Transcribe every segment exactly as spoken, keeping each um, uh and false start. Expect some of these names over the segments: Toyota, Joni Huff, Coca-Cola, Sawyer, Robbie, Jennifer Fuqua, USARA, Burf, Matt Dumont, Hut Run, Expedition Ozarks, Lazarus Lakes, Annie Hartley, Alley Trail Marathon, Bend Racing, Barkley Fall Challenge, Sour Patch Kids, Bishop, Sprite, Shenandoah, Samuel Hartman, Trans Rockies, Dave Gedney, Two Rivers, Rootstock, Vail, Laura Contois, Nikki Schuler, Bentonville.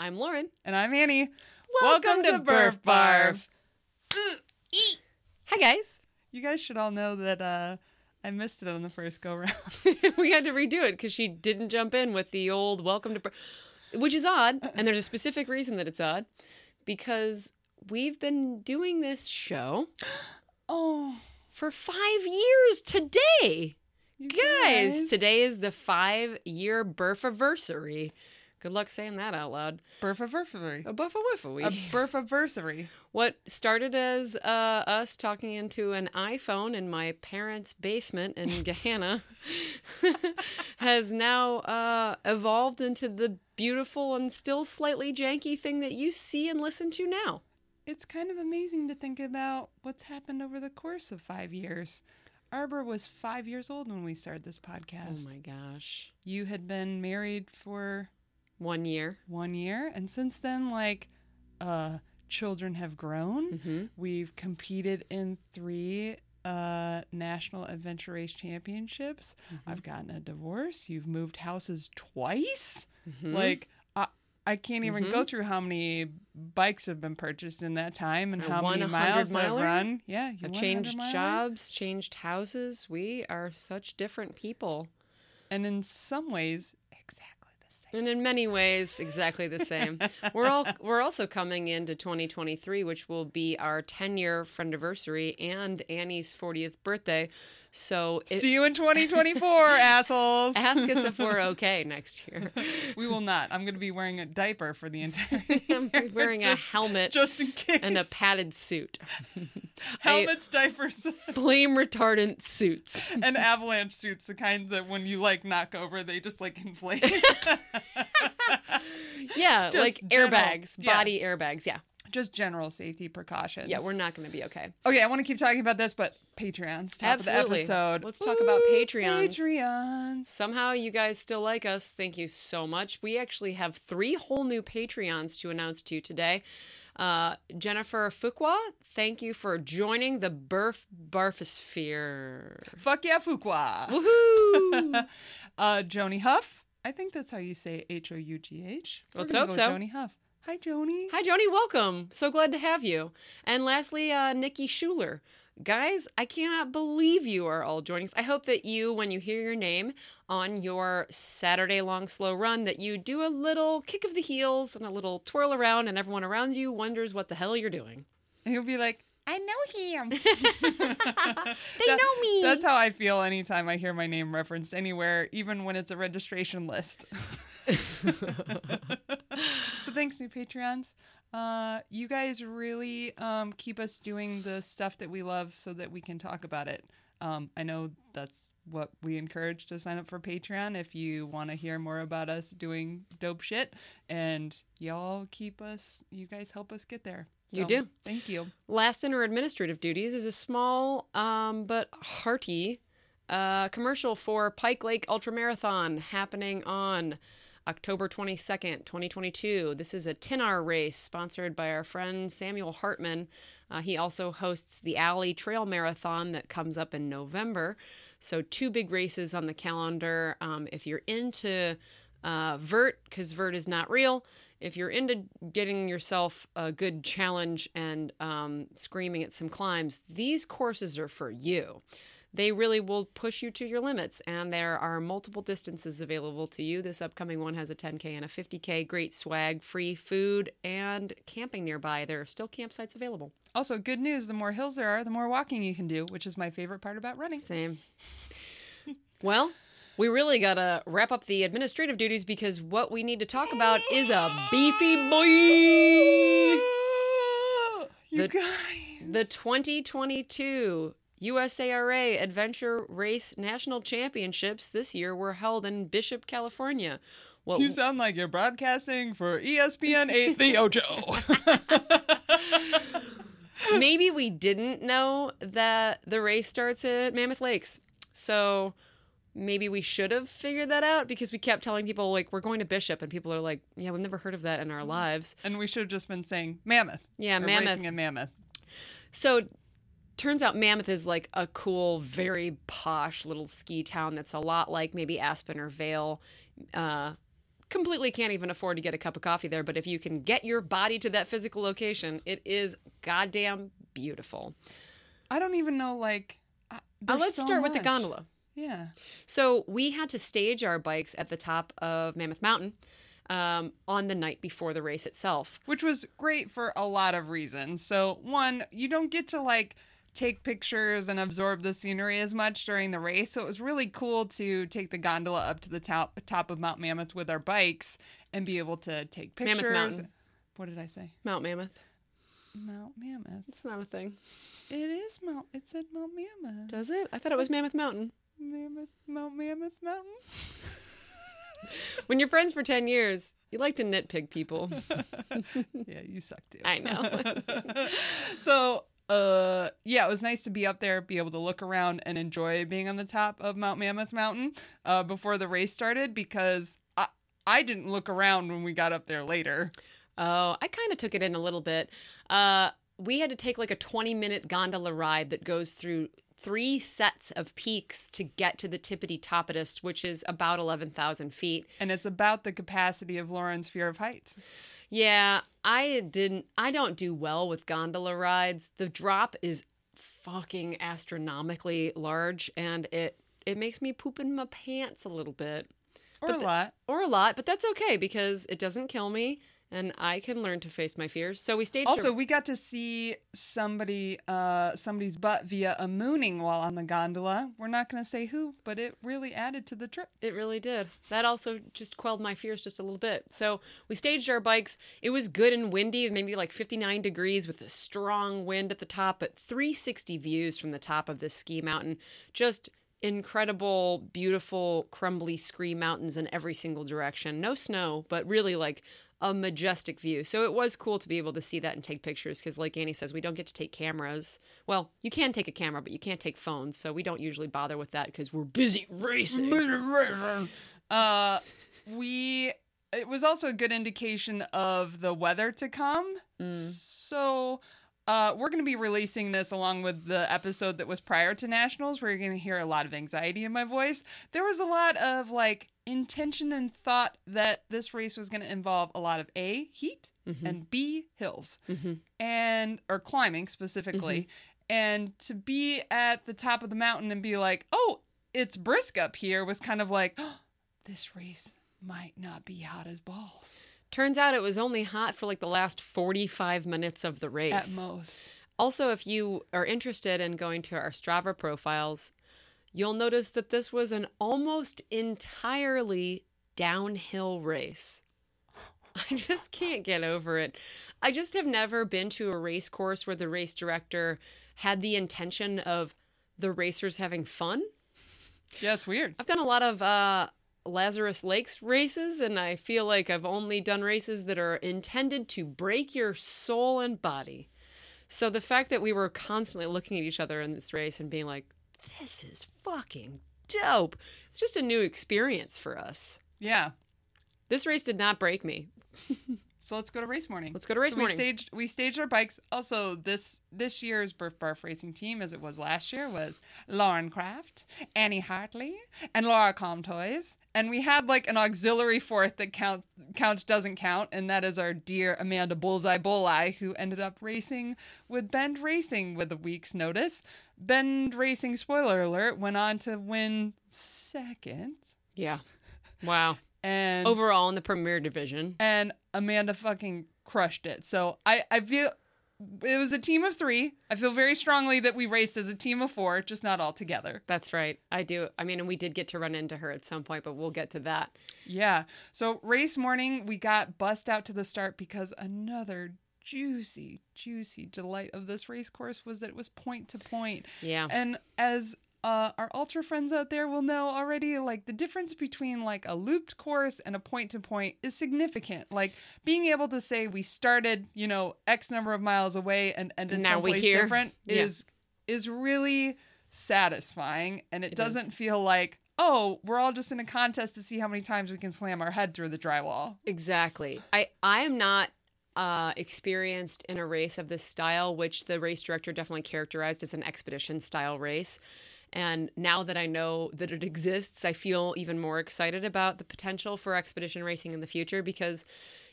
I'm Lauren. And I'm Annie. Welcome, Welcome to, to Burf Barf. Barf. Mm. Hi, guys. You guys should all know that uh, I missed it on the first go-round. We had to redo it because she didn't jump in with the old welcome to Burf, which is odd. And there's a specific reason that it's odd, because we've been doing this show oh, for five years today. You guys. guys, today is the five-year Burfiversary. Good luck saying that out loud. Burfiversary. A Burfiversary. A Burfiversary. What started as uh, us talking into an iPhone in my parents' basement in Gahanna has now uh, evolved into the beautiful and still slightly janky thing that you see and listen to now. It's kind of amazing to think about what's happened over the course of five years. Arbor was five years old when we started this podcast. Oh, my gosh. You had been married for... One year. One year. And since then, like, uh, children have grown. Mm-hmm. We've competed in three uh, National Adventure Race Championships. Mm-hmm. I've gotten a divorce. You've moved houses twice. Mm-hmm. Like, I, I can't even mm-hmm. go through how many bikes have been purchased in that time and I how many miles I've run. Yeah, I've changed jobs, changed houses. We are such different people. And in some ways, exactly. And in many ways, exactly the same. We're all we're also coming into twenty twenty-three, which will be our ten-year friendiversary and Annie's fortieth birthday. So it, see you in twenty twenty-four, assholes. Ask us if we're okay next year. We will not. I'm going to be wearing a diaper for the entire year. I'm wearing just, a helmet, just in case, and a padded suit. Helmets, I, diapers, flame retardant suits, and avalanche suits—the kinds that when you like knock over, they just like inflate. Yeah, just like general, airbags, yeah. body airbags. Yeah, just general safety precautions. Yeah, we're not going to be okay. Okay, I want to keep talking about this, but Patreons. Top Absolutely. Of the episode. Let's talk Ooh, about Patreons. Patreons. Somehow you guys still like us. Thank you so much. We actually have three whole new Patreons to announce to you today. Uh, Jennifer Fuqua, thank you for joining the Burf Barfosphere. Fuck yeah, Fuqua. Woohoo! uh, Joni Huff. I think that's how you say H O U G H. Let's hope go so. Joni Huff. Hi, Joni. Hi, Joni. Welcome. So glad to have you. And lastly, uh, Nikki Schuler. Guys, I cannot believe you are all joining us. I hope that you, when you hear your name on your Saturday long slow run, that you do a little kick of the heels and a little twirl around, and everyone around you wonders what the hell you're doing. And you'll be like, I know him. They that, know me. That's how I feel anytime I hear my name referenced anywhere, even when it's a registration list. So thanks, new Patreons. Uh, you guys really um, keep us doing the stuff that we love so that we can talk about it. Um, I know that's what we encourage to sign up for Patreon if you want to hear more about us doing dope shit. And y'all keep us, you guys help us get there. So, you do. Thank you. Last in our administrative duties is a small um, but hearty uh, commercial for Pike Lake Ultramarathon happening on October twenty-second, twenty twenty-two. This is a ten-hour race sponsored by our friend Samuel Hartman. Uh, he also hosts the Alley Trail Marathon that comes up in November. So two big races on the calendar. Um, if you're into uh, vert, because vert is not real, if you're into getting yourself a good challenge and um, screaming at some climbs, these courses are for you. They really will push you to your limits, and there are multiple distances available to you. This upcoming one has a ten K and a fifty K, great swag, free food, and camping nearby. There are still campsites available. Also, good news, the more hills there are, the more walking you can do, which is my favorite part about running. Same. Well, we really got to wrap up the administrative duties because what we need to talk about is a beefy boy. You the, guys. The twenty twenty-two U S A R A Adventure Race National Championships this year were held in Bishop, California. What you sound like you're broadcasting for E S P N eight The Ocho. Maybe we didn't know that the race starts at Mammoth Lakes. So maybe we should have figured that out because we kept telling people, like, we're going to Bishop, and people are like, yeah, we've never heard of that in our lives. And we should have just been saying Mammoth. Yeah, Mammoth. Racing in Mammoth. So turns out Mammoth is like a cool, very posh little ski town that's a lot like maybe Aspen or Vail, uh, completely can't even afford to get a cup of coffee there, but if you can get your body to that physical location, it is goddamn beautiful. I don't even know, like... Uh, let's so start much. with the gondola. Yeah. So we had to stage our bikes at the top of Mammoth Mountain um, on the night before the race itself. Which was great for a lot of reasons. So, one, you don't get to, like... take pictures and absorb the scenery as much during the race. So it was really cool to take the gondola up to the top top of Mount Mammoth with our bikes and be able to take pictures. Mammoth Mountain. What did I say? Mount Mammoth. Mount Mammoth. It's not a thing. It is Mount. It said Mount Mammoth. Does it? I thought it was Mammoth Mountain. Mammoth Mount Mammoth Mountain. When you're friends for ten years, you like to nitpick people. Yeah, you suck too. I know. So. Uh, yeah, it was nice to be up there, be able to look around and enjoy being on the top of Mount Mammoth Mountain uh, before the race started, because I, I didn't look around when we got up there later. Oh, I kind of took it in a little bit. Uh, we had to take like a twenty minute gondola ride that goes through three sets of peaks to get to the tippity toppitest, which is about eleven thousand feet. And it's about the capacity of Lauren's fear of heights. Yeah, I didn't, I don't do well with gondola rides. The drop is fucking astronomically large, and it, it makes me poop in my pants a little bit. Or but a the, lot. Or a lot, but that's okay, because it doesn't kill me, and I can learn to face my fears. So we stayed. Also, to... we got to see somebody, uh, somebody's butt via a mooning while on the gondola. We're not going to say who, but it really added to the trip. It really did. That also just quelled my fears just a little bit. So we staged our bikes. It was good and windy, maybe like fifty-nine degrees with a strong wind at the top, but three sixty views from the top of this ski mountain. Just incredible, beautiful, crumbly scree mountains in every single direction. No snow, but really like... a majestic view. So it was cool to be able to see that and take pictures, because like Annie says, we don't get to take cameras. Well, you can take a camera, but you can't take phones, so we don't usually bother with that because we're busy racing. Uh, we it was also a good indication of the weather to come. Mm. So uh, we're going to be releasing this along with the episode that was prior to Nationals, where you're going to hear a lot of anxiety in my voice. There was a lot of like intention and thought that this race was going to involve a lot of A, heat, mm-hmm. and B, hills, mm-hmm. and or climbing specifically. Mm-hmm. And to be at the top of the mountain and be like, oh, it's brisk up here, was kind of like, oh, this race might not be hot as balls. Turns out it was only hot for like the last forty-five minutes of the race. At most. Also, if you are interested in going to our Strava profiles, you'll notice that this was an almost entirely downhill race. I just can't get over it. I just have never been to a race course where the race director had the intention of the racers having fun. Yeah, it's weird. I've done a lot of uh, Lazarus Lakes races, and I feel like I've only done races that are intended to break your soul and body. So the fact that we were constantly looking at each other in this race and being like, this is fucking dope. It's just a new experience for us. Yeah. This race did not break me. So let's go to race morning. Let's go to race so morning. We staged, we staged our bikes. Also, this this year's Burf Barf racing team, as it was last year, was Lauren Kraft, Annie Hartley, and Laura Contois. And we had like an auxiliary fourth that count, counts doesn't count, and that is our dear Amanda Bullseye Bulleye, who ended up racing with Bend Racing with a week's notice. Bend Racing, spoiler alert, went on to win second. Yeah. Wow. And overall in the Premier Division. And Amanda fucking crushed it. So I, I feel it was a team of three. I feel very strongly that we raced as a team of four, just not all together. That's right. I do. I mean, and we did get to run into her at some point, but we'll get to that. Yeah. So race morning, we got bussed out to the start because another juicy, juicy delight of this race course was that it was point to point. Yeah. And as... Uh, our ultra friends out there will know already, like, the difference between, like, a looped course and a point-to-point is significant. Like, being able to say we started, you know, X number of miles away and ended now someplace different is yeah. is really satisfying. And it, it doesn't is. feel like, oh, we're all just in a contest to see how many times we can slam our head through the drywall. Exactly. I, I am not... Uh, experienced in a race of this style, which the race director definitely characterized as an expedition style race. And now that I know that it exists, I feel even more excited about the potential for expedition racing in the future, because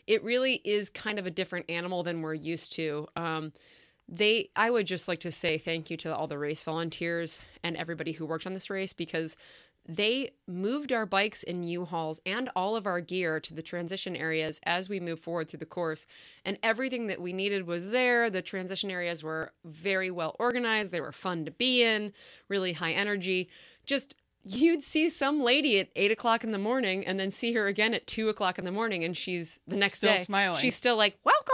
it really is kind of a different animal than we're used to. Um, they, I would just like to say thank you to all the race volunteers and everybody who worked on this race, because they moved our bikes in U-Hauls and all of our gear to the transition areas as we move forward through the course. And everything that we needed was there. The transition areas were very well organized. They were fun to be in, really high energy. Just, you'd see some lady at eight o'clock in the morning and then see her again at two o'clock in the morning. And she's the next still day, smiling. She's still like, welcome.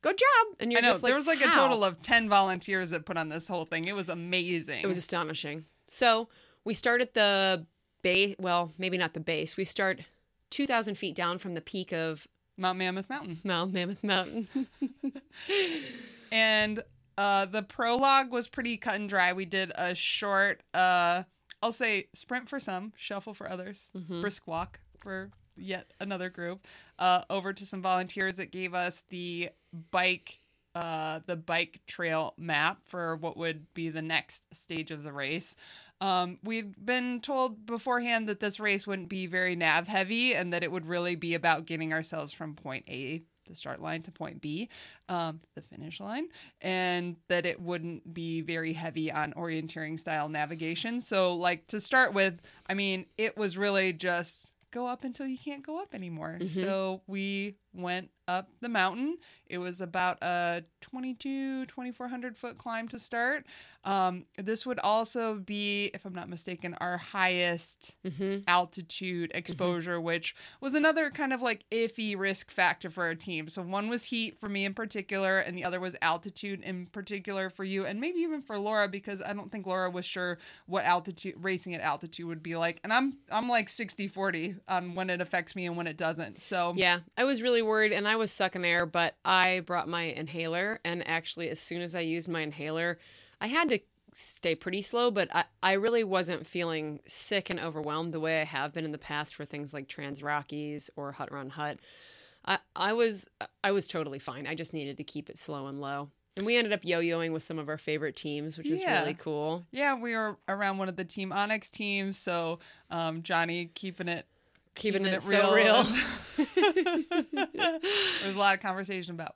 Good job. And you're I know, just like, there was like how? a total of ten volunteers that put on this whole thing. It was amazing. It was astonishing. So we start at the base, well, maybe not the base. We start two thousand feet down from the peak of Mount Mammoth Mountain. Mount Mammoth Mountain. And uh, the prologue was pretty cut and dry. We did a short, uh, I'll say sprint for some, shuffle for others, mm-hmm. brisk walk for yet another group, uh, over to some volunteers that gave us the bike uh, the bike trail map for what would be the next stage of the race. Um, we've been told beforehand that this race wouldn't be very nav heavy and that it would really be about getting ourselves from point A, the start line, to point B, um, the finish line, and that it wouldn't be very heavy on orienteering style navigation. So like to start with, I mean, it was really just go up until you can't go up anymore. Mm-hmm. So we went up the mountain. It was about a twenty-two, twenty-four hundred foot climb to start. Um, this would also be, if I'm not mistaken, our highest mm-hmm. altitude exposure, mm-hmm. which was another kind of like iffy risk factor for our team. So one was heat for me in particular, and the other was altitude in particular for you, and maybe even for Laura, because I don't think Laura was sure what altitude racing at altitude would be like. And I'm I'm like sixty forty on when it affects me and when it doesn't. So yeah, I was really worried, and I was sucking air, but I brought my inhaler, and actually as soon as I used my inhaler, I had to stay pretty slow, but I, I really wasn't feeling sick and overwhelmed the way I have been in the past for things like Trans Rockies or Hut Run Hut. I, I was I was totally fine. I just needed to keep it slow and low. And we ended up yo-yoing with some of our favorite teams, which is yeah. really cool. Yeah, we were around one of the Team Onyx teams, so um, Johnny keeping it Keeping, keeping it, it real. So real. There was a lot of conversation about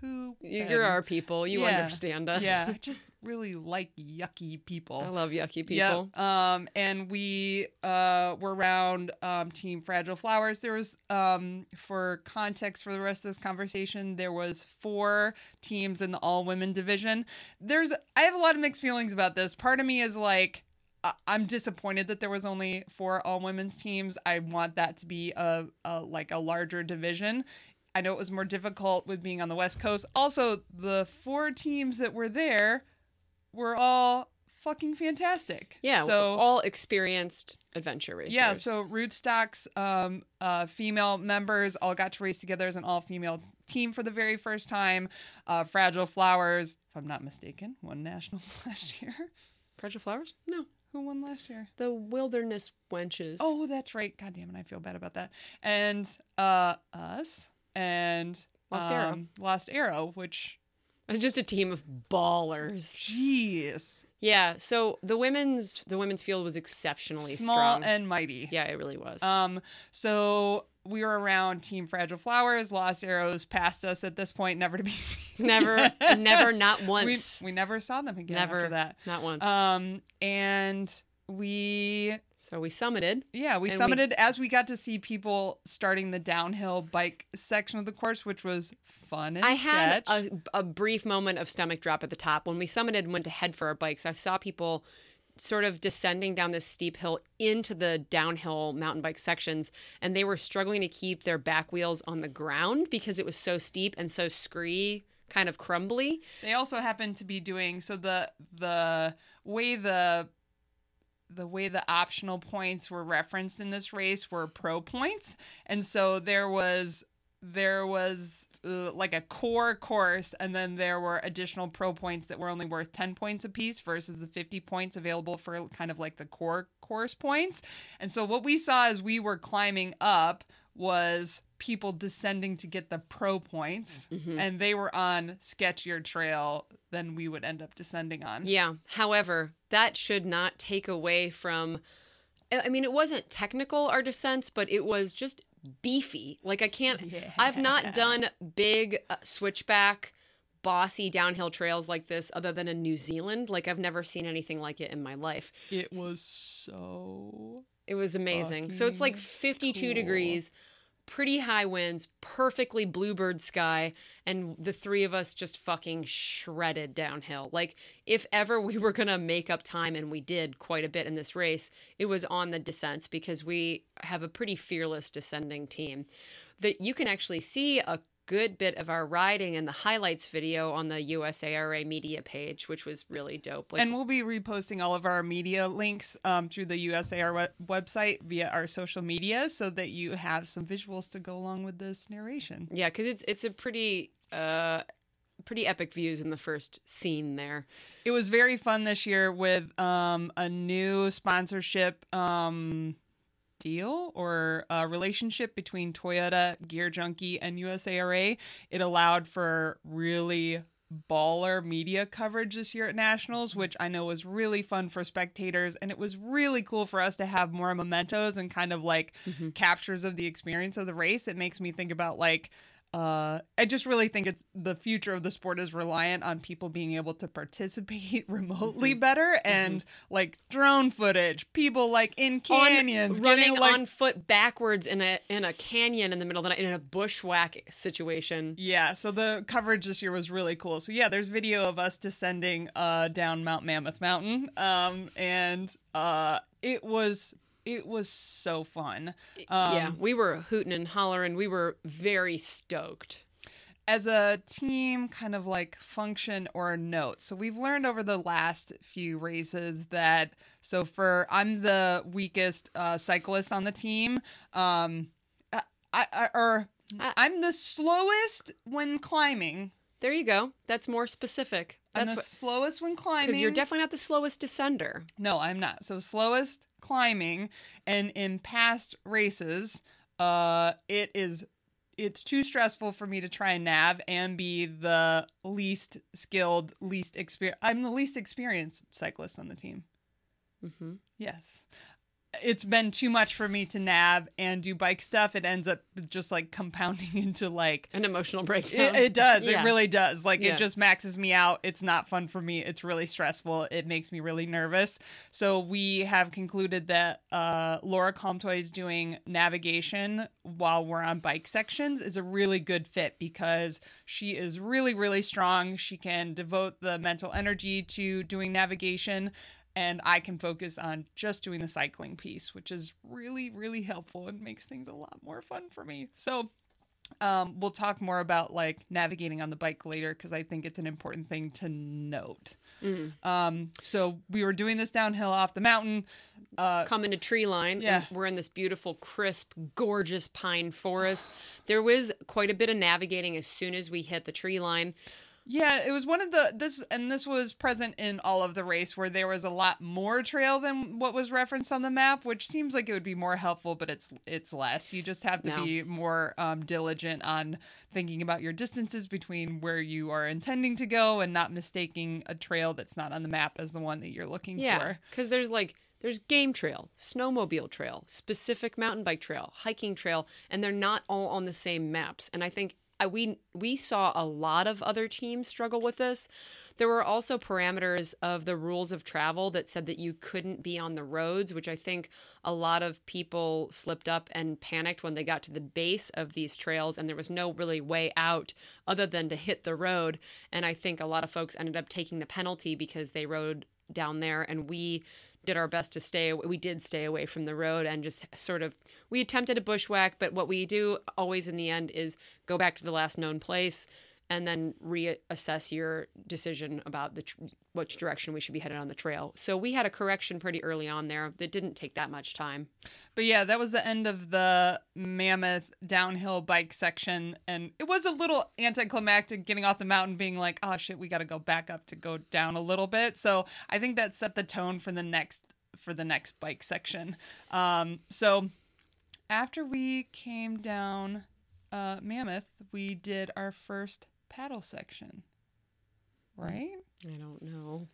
poo. You're our people. You yeah. understand us. Yeah, I just really like yucky people. I love yucky people. Yep. Um, and we uh, were around um, Team Fragile Flowers. There was, um, for context for the rest of this conversation, there was four teams in the all-women division. There's, I have a lot of mixed feelings about this. Part of me is like, I'm disappointed that there was only four all-women's teams. I want that to be a, a like a larger division. I know it was more difficult with being on the West Coast. Also, the four teams that were there were all fucking fantastic. Yeah, so all experienced adventure racers. Yeah, so Rootstock's um, uh, female members all got to race together as an all-female team for the very first time. Uh, Fragile Flowers, if I'm not mistaken, won nationals last year. Fragile Flowers? No. Who won last year? The Wilderness Wenches. Oh, that's right. God damn it. I feel bad about that. And uh, us and Lost um, Arrow. Lost Arrow, which was just a team of ballers. Jeez. Yeah. So the women's the women's field was exceptionally small strong. and mighty. Yeah, it really was. Um. So we were around Team Fragile Flowers. Lost Arrows passed us at this point, never to be seen. Never, never, not once. We, we never saw them again never, after that. Not once. Um, and we... So we summited. Yeah, we summited we... as we got to see people starting the downhill bike section of the course, which was fun and I sketch. had a, a brief moment of stomach drop at the top. When we summited and went to head for our bikes, I saw people sort of descending down this steep hill into the downhill mountain bike sections, and they were struggling to keep their back wheels on the ground because it was so steep and so scree, kind of crumbly. They also happened to be doing so the the way the the way the optional points were referenced in this race were pro points, and so there was there was like a core course, and then there were additional pro points that were only worth ten points apiece versus the fifty points available for kind of like the core course points. And so what we saw as we were climbing up was people descending to get the pro points, mm-hmm. and they were on sketchier trail than we would end up descending on. Yeah. However, that should not take away from, I mean, it wasn't technical, our descents, but it was just beefy. Like I can't, yeah. I've not done big uh, switchback, bossy downhill trails like this other than in New Zealand. Like I've never seen anything like it in my life. It was so... It was amazing. So it's like fifty-two cool. degrees, pretty high winds, perfectly bluebird sky, and the three of us just fucking shredded downhill. Like, if ever we were going to make up time, and we did quite a bit in this race, it was on the descents because we have a pretty fearless descending team. That you can actually see a good bit of our riding in the highlights video on the U S A R A media page, which was really dope. Like, and we'll be reposting all of our media links um, through the U S A R A website via our social media so that you have some visuals to go along with this narration. Yeah, because it's it's a pretty uh, pretty epic views in the first scene there. It was very fun this year with um, a new sponsorship Um, deal or a relationship between Toyota, Gear Junkie, and U S A R A. It allowed for really baller media coverage this year at Nationals, which I know was really fun for spectators, and it was really cool for us to have more mementos and kind of like mm-hmm. captures of the experience of the race. It makes me think about like Uh, I just really think it's the future of the sport is reliant on people being able to participate remotely mm-hmm. better and mm-hmm. like drone footage, people like in canyons on, running like, on foot backwards in a in a canyon in the middle of the night in a bushwhack situation. Yeah, so the coverage this year was really cool. So yeah, there's video of us descending uh down Mount Mammoth Mountain, um and uh it was. It was so fun. Um, yeah, we were hooting and hollering. We were very stoked. As a team kind of like function or note. So we've learned over the last few races that, so for, I'm the weakest uh, cyclist on the team. Um, I, I, or I, I'm the slowest when climbing. There you go. That's more specific. That's I'm the what, slowest when climbing. Because you're definitely not the slowest descender. No, I'm not. So slowest climbing, and in past races, uh, it is it's too stressful for me to try and nav and be the least skilled, least exper- I'm the least experienced cyclist on the team. Mm-hmm. Yes. It's been too much for me to nav and do bike stuff. It ends up just like compounding into like an emotional breakdown. It, it does. Yeah. It really does. Like yeah. It just maxes me out. It's not fun for me. It's really stressful. It makes me really nervous. So we have concluded that uh, Laura Contois is doing navigation while we're on bike sections is a really good fit because she is really, really strong. She can devote the mental energy to doing navigation. And I can focus on just doing the cycling piece, which is really, really helpful and makes things a lot more fun for me. So um, we'll talk more about like navigating on the bike later because I think it's an important thing to note. Mm-hmm. Um, so we were doing this downhill off the mountain. Uh, Come into tree line. Yeah. We're in this beautiful, crisp, gorgeous pine forest. There was quite a bit of navigating as soon as we hit the tree line. Yeah, it was one of the, this, and this was present in all of the race where there was a lot more trail than what was referenced on the map, which seems like it would be more helpful, but it's it's less. You just have to no. be more um, diligent on thinking about your distances between where you are intending to go and not mistaking a trail that's not on the map as the one that you're looking yeah, for. Yeah, because there's like, there's game trail, snowmobile trail, specific mountain bike trail, hiking trail, and they're not all on the same maps. And I think We we saw a lot of other teams struggle with this. There were also parameters of the rules of travel that said that you couldn't be on the roads, which I think a lot of people slipped up and panicked when they got to the base of these trails, and there was no really way out other than to hit the road. And I think a lot of folks ended up taking the penalty because they rode down there, and we did our best to stay we did stay away from the road and just sort of we attempted a bushwhack, but what we do always in the end is go back to the last known place and then reassess your decision about the which direction we should be headed on the trail. So we had a correction pretty early on there that didn't take that much time. But yeah, that was the end of the Mammoth downhill bike section. And it was a little anticlimactic getting off the mountain being like, oh shit, we got to go back up to go down a little bit. So I think that set the tone for the next for the next bike section. Um, so after we came down uh, Mammoth, we did our first paddle section right? I don't know.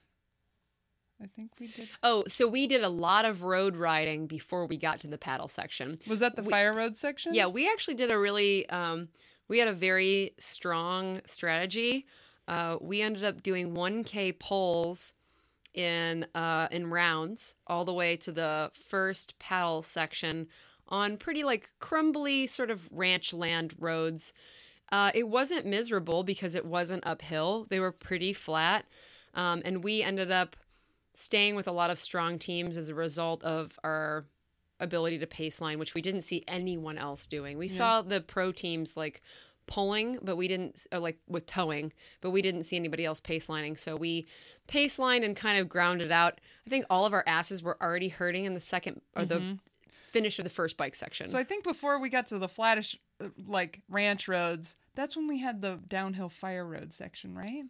I think we did. Oh, so we did a lot of road riding before we got to the paddle section. Was that the we, fire road section? Yeah, we actually did a really, um, we had a very strong strategy. Uh, we ended up doing one K poles in uh, in rounds all the way to the first paddle section on pretty like crumbly sort of ranch land roads. Uh, it wasn't miserable because it wasn't uphill. They were pretty flat. Um, and we ended up staying with a lot of strong teams as a result of our ability to pace line, which we didn't see anyone else doing. We yeah. saw the pro teams like pulling, but we didn't or like with towing, but we didn't see anybody else pace lining. So we pace lined and kind of grounded out. I think all of our asses were already hurting in the second or mm-hmm. the finish of the first bike section. So I think before we got to the flattish like ranch roads, that's when we had the downhill fire road section, right?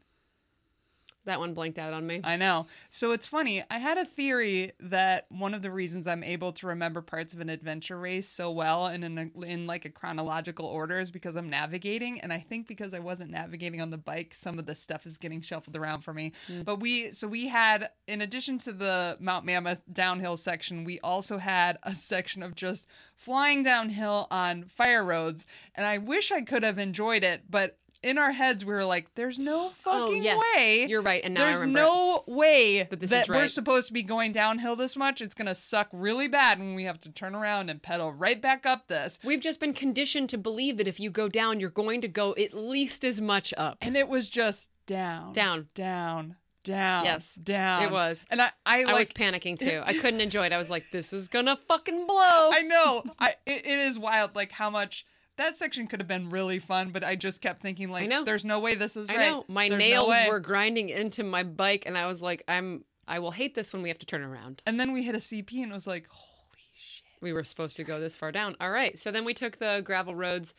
That one blanked out on me. I know. So it's funny. I had a theory that one of the reasons I'm able to remember parts of an adventure race so well and in, a, in like a chronological order is because I'm navigating. And I think because I wasn't navigating on the bike, some of this stuff is getting shuffled around for me. Mm. But we, so we had, in addition to the Mount Mammoth downhill section, we also had a section of just flying downhill on fire roads. And I wish I could have enjoyed it, but in our heads, we were like, there's no fucking oh, yes. way. You're right. And now there's I remember no it. way that, this that is right. we're supposed to be going downhill this much. It's going to suck really bad when we have to turn around and pedal right back up this. We've just been conditioned to believe that if you go down, you're going to go at least as much up. And it was just down, down, down, down, yes, down. It was. And I, I, like, I was panicking too. I couldn't enjoy it. I was like, this is going to fucking blow. I know. I, it, it is wild. Like how much. That section could have been really fun, but I just kept thinking, like, there's no way this is I right. I know. My there's nails no were grinding into my bike, and I was like, I'm, I will hate this when we have to turn around. And then we hit a C P, and it was like, holy shit. We were supposed to go this far down. All right. So then we took the gravel roads,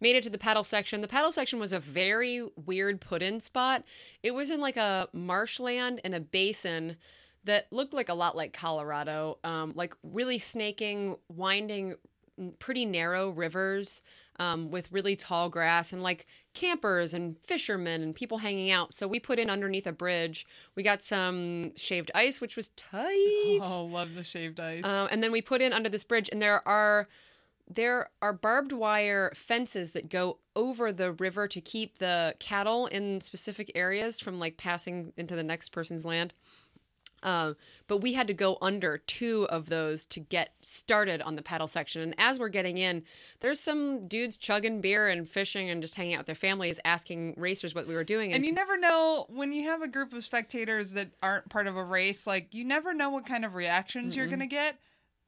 made it to the paddle section. The paddle section was a very weird put-in spot. It was in, like, a marshland and a basin that looked like a lot like Colorado, um, like really snaking, winding pretty narrow rivers um, with really tall grass and like campers and fishermen and people hanging out. So we put in underneath a bridge. We got some shaved ice, which was tight. Oh, love the shaved ice. Um, and then we put in under this bridge, and there are there are barbed wire fences that go over the river to keep the cattle in specific areas from like passing into the next person's land. Uh, but we had to go under two of those to get started on the paddle section. And as we're getting in, there's some dudes chugging beer and fishing and just hanging out with their families, asking racers what we were doing. And, and you never know when you have a group of spectators that aren't part of a race, like you never know what kind of reactions mm-hmm. you're going to get.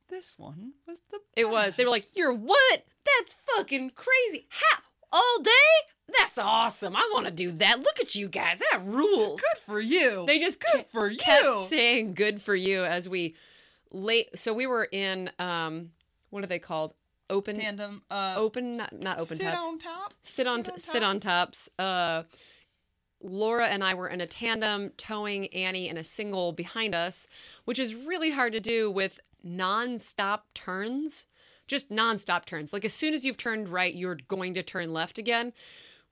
This one was the best. It was. They were like, you're what? That's fucking crazy. How? All day? That's awesome. I want to do that. Look at you guys. That rules. Good for you. They just good kept, for you. kept saying good for you as we late. So we were in, um, what are they called? Open. Tandem. Uh, open, not, not open sit tops. On top. Sit on, sit on top. Sit on tops. Uh, Laura and I were in a tandem towing Annie in a single behind us, which is really hard to do with nonstop turns. Just nonstop turns. Like as soon as you've turned right, you're going to turn left again.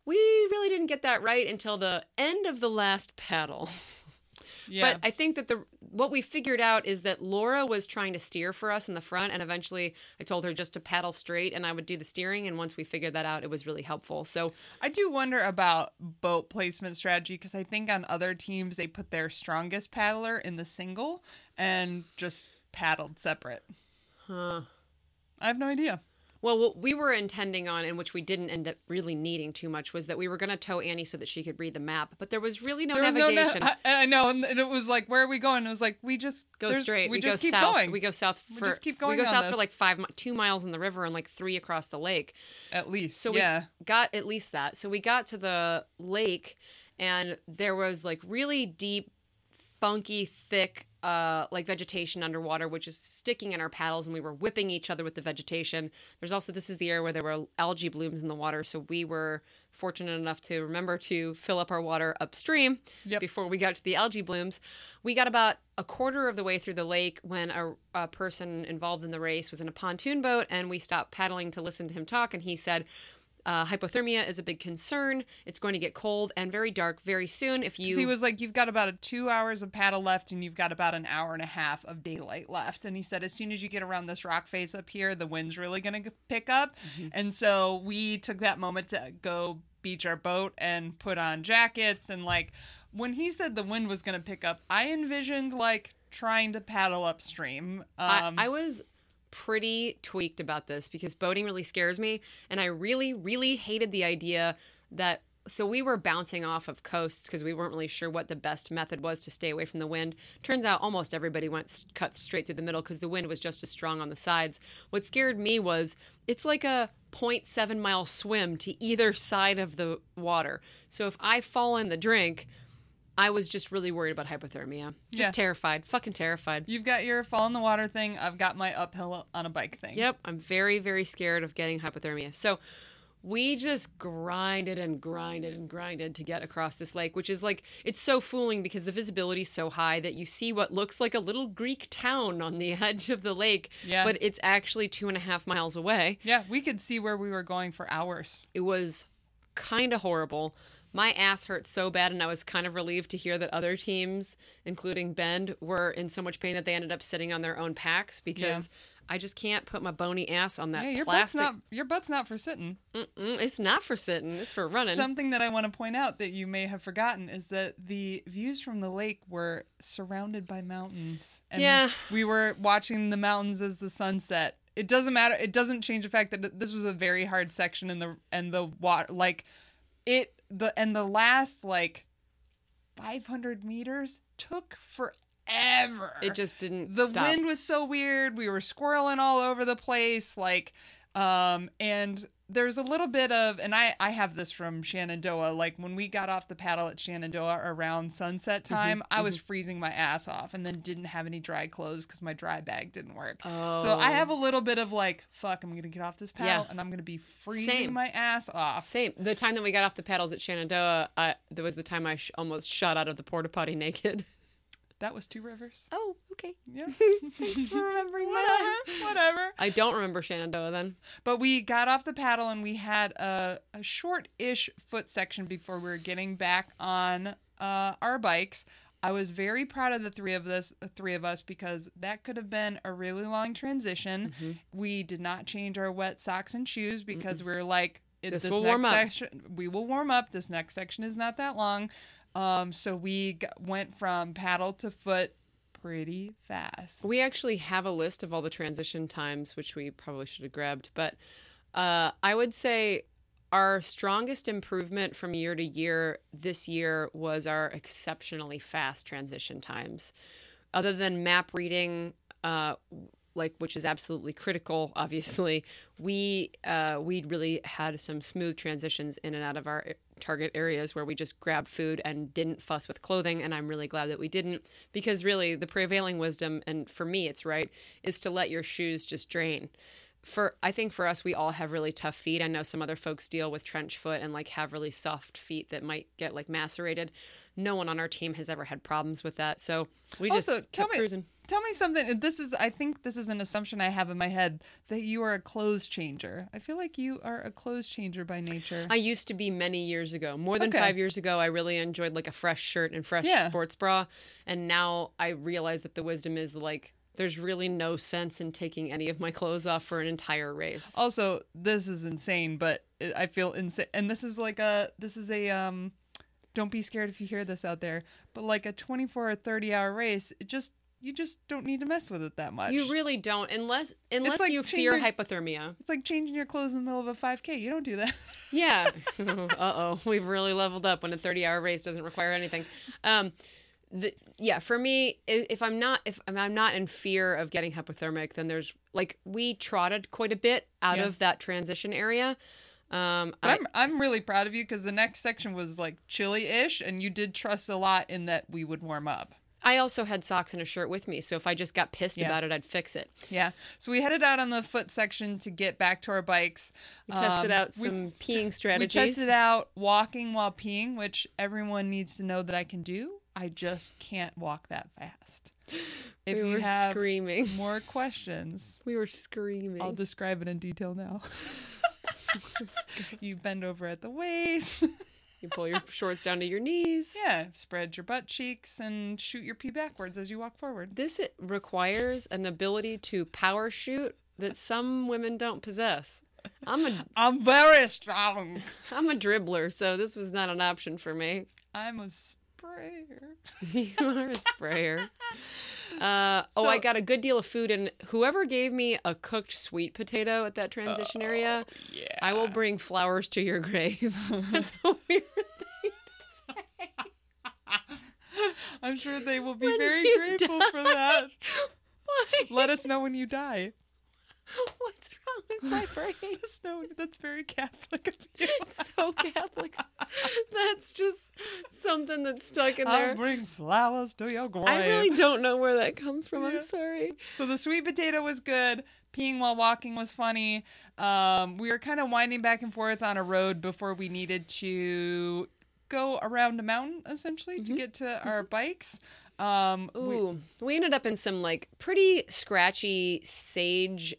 We really didn't get that right until the end of the last paddle. Yeah. But I think that the what we figured out is that Laura was trying to steer for us in the front, and eventually I told her just to paddle straight, and I would do the steering. And once we figured that out, it was really helpful. So I do wonder about boat placement strategy because I think on other teams they put their strongest paddler in the single and just paddled separate. Huh. I have no idea. Well, what we were intending on, and which we didn't end up really needing too much, was that we were going to tow Annie so that she could read the map. But there was really no there was navigation. No na- I, I know, and it was like, where are we going? It was like, we just go straight. We, we just go keep south. going. We go south. For, we just keep going. We go on south this. for like five, two miles in the river and like three across the lake. At least. So we yeah. got at least that. So we got to the lake, and there was like really deep, funky, thick. Uh, like vegetation underwater, which is sticking in our paddles, and we were whipping each other with the vegetation. There's also, this is the area where there were algae blooms in the water, so we were fortunate enough to remember to fill up our water upstream yep. before we got to the algae blooms. We got about a quarter of the way through the lake when a, a person involved in the race was in a pontoon boat, and we stopped paddling to listen to him talk, and he said, Uh, hypothermia is a big concern. It's going to get cold and very dark very soon. If you, he was like, you've got about a two hours of paddle left, and you've got about an hour and a half of daylight left. And he said, as soon as you get around this rock face up here, the wind's really going to pick up. Mm-hmm. And so we took that moment to go beach our boat and put on jackets. And like when he said the wind was going to pick up, I envisioned like trying to paddle upstream. Um, I, I was pretty tweaked about this because boating really scares me, and I really, really hated the idea that, so we were bouncing off of coasts because we weren't really sure what the best method was to stay away from the wind. Turns out almost everybody went cut straight through the middle because the wind was just as strong on the sides. What scared me was it's like a zero point seven mile swim to either side of the water. So if I fall in the drink, I was just really worried about hypothermia. Just yeah. terrified. Fucking terrified. You've got your fall in the water thing. I've got my uphill on a bike thing. Yep. I'm very, very scared of getting hypothermia. So we just grinded and grinded and grinded to get across this lake, which is like, it's so fooling because the visibility is so high that you see what looks like a little Greek town on the edge of the lake, yeah. but it's actually two and a half miles away. Yeah. We could see where we were going for hours. It was kind of horrible. My ass hurt so bad, and I was kind of relieved to hear that other teams, including Bend, were in so much pain that they ended up sitting on their own packs because yeah. I just can't put my bony ass on that yeah, your plastic. Butt's not, your butt's not for sitting. Mm-mm, it's not for sitting. It's for running. Something that I want to point out that you may have forgotten is that the views from the lake were surrounded by mountains. And yeah. we were watching the mountains as the sun set. It doesn't matter. It doesn't change the fact that this was a very hard section, and the, and the water, like, it... The and the last, like, five hundred meters took forever. It just didn't the stop. The wind was so weird. We were squirreling all over the place. Like, um, and there's a little bit of, and I, I have this from Shenandoah. Like, when we got off the paddle at Shenandoah around sunset time, mm-hmm, I mm-hmm. was freezing my ass off and then didn't have any dry clothes because my dry bag didn't work. Oh. So I have a little bit of like, fuck, I'm going to get off this paddle yeah. and I'm going to be freezing Same. my ass off. Same. The time that we got off the paddles at Shenandoah, I, there was the time I sh- almost shot out of the porta potty naked. That was Two Rivers. Oh, okay. Yeah. Thanks for remembering that. Whatever. Whatever. I don't remember Shenandoah then. But we got off the paddle and we had a, a short-ish foot section before we were getting back on uh, our bikes. I was very proud of the three of us, three of us because that could have been a really long transition. Mm-hmm. We did not change our wet socks and shoes because mm-hmm. we were like, this, this will next warm up. Section, we will warm up. This next section is not that long. Um, so we g- went from paddle to foot pretty fast. We actually have a list of all the transition times, which we probably should have grabbed. But uh, I would say our strongest improvement from year to year this year was our exceptionally fast transition times. Other than map reading, uh, like which is absolutely critical, obviously, we uh, we really had some smooth transitions in and out of our target areas where we just grabbed food and didn't fuss with clothing, and I'm really glad that we didn't, because really the prevailing wisdom, and for me it's right, is to let your shoes just drain. For I think for us, we all have really tough feet. I know some other folks deal with trench foot and like have really soft feet that might get like macerated. No one on our team has ever had problems with that, so we just also, kept me- cruising. Tell me something. This is, I think this is an assumption I have in my head that you are a clothes changer. I feel like you are a clothes changer by nature. I used to be many years ago. More than okay. five years ago, I really enjoyed like a fresh shirt and fresh yeah. sports bra. And now I realize that the wisdom is like, there's really no sense in taking any of my clothes off for an entire race. Also, this is insane, but I feel insane. And this is like a, this is a, um, don't be scared if you hear this out there, but like a twenty-four or thirty hour race, it just, you just don't need to mess with it that much. You really don't, unless unless like you fear hypothermia. It's like changing your clothes in the middle of a five K. You don't do that. Yeah. Uh-oh. We've really leveled up when a thirty-hour race doesn't require anything. Um, the, yeah, for me, if I'm not if I'm not in fear of getting hypothermic, then there's, like, we trotted quite a bit out yeah. of that transition area. Um, I, I'm I'm really proud of you because the next section was, like, chilly-ish, and you did trust a lot in that we would warm up. I also had socks and a shirt with me, so if I just got pissed yeah. about it, I'd fix it. Yeah. So we headed out on the foot section to get back to our bikes. We um, tested out some we, peeing strategies. We tested out walking while peeing, which everyone needs to know that I can do. I just can't walk that fast. If we were you have screaming. More questions. We were screaming. I'll describe it in detail now. You bend over at the waist. You pull your shorts down to your knees. Yeah. Spread your butt cheeks and shoot your pee backwards as you walk forward. This requires an ability to power shoot that some women don't possess. I'm a, I'm very strong. I'm a dribbler, so this was not an option for me. I'm a sprayer. You are a sprayer. Uh, so, oh, I got a good deal of food, and whoever gave me a cooked sweet potato at that transition oh, area, yeah. I will bring flowers to your grave. That's a weird thing to say. I'm sure they will be when very grateful die. for that. Why? Let us know when you die. What's wrong with my brain? No, that's very Catholic of you. It's so Catholic. That's just something that's stuck in there. I'll bring flowers to your grave. I really don't know where that comes from. Yeah. I'm sorry. So the sweet potato was good. Peeing while walking was funny. Um, we were kind of winding back and forth on a road before we needed to go around a mountain, essentially, mm-hmm. to get to our mm-hmm. bikes. Um, Ooh. We-, we ended up in some like pretty scratchy sage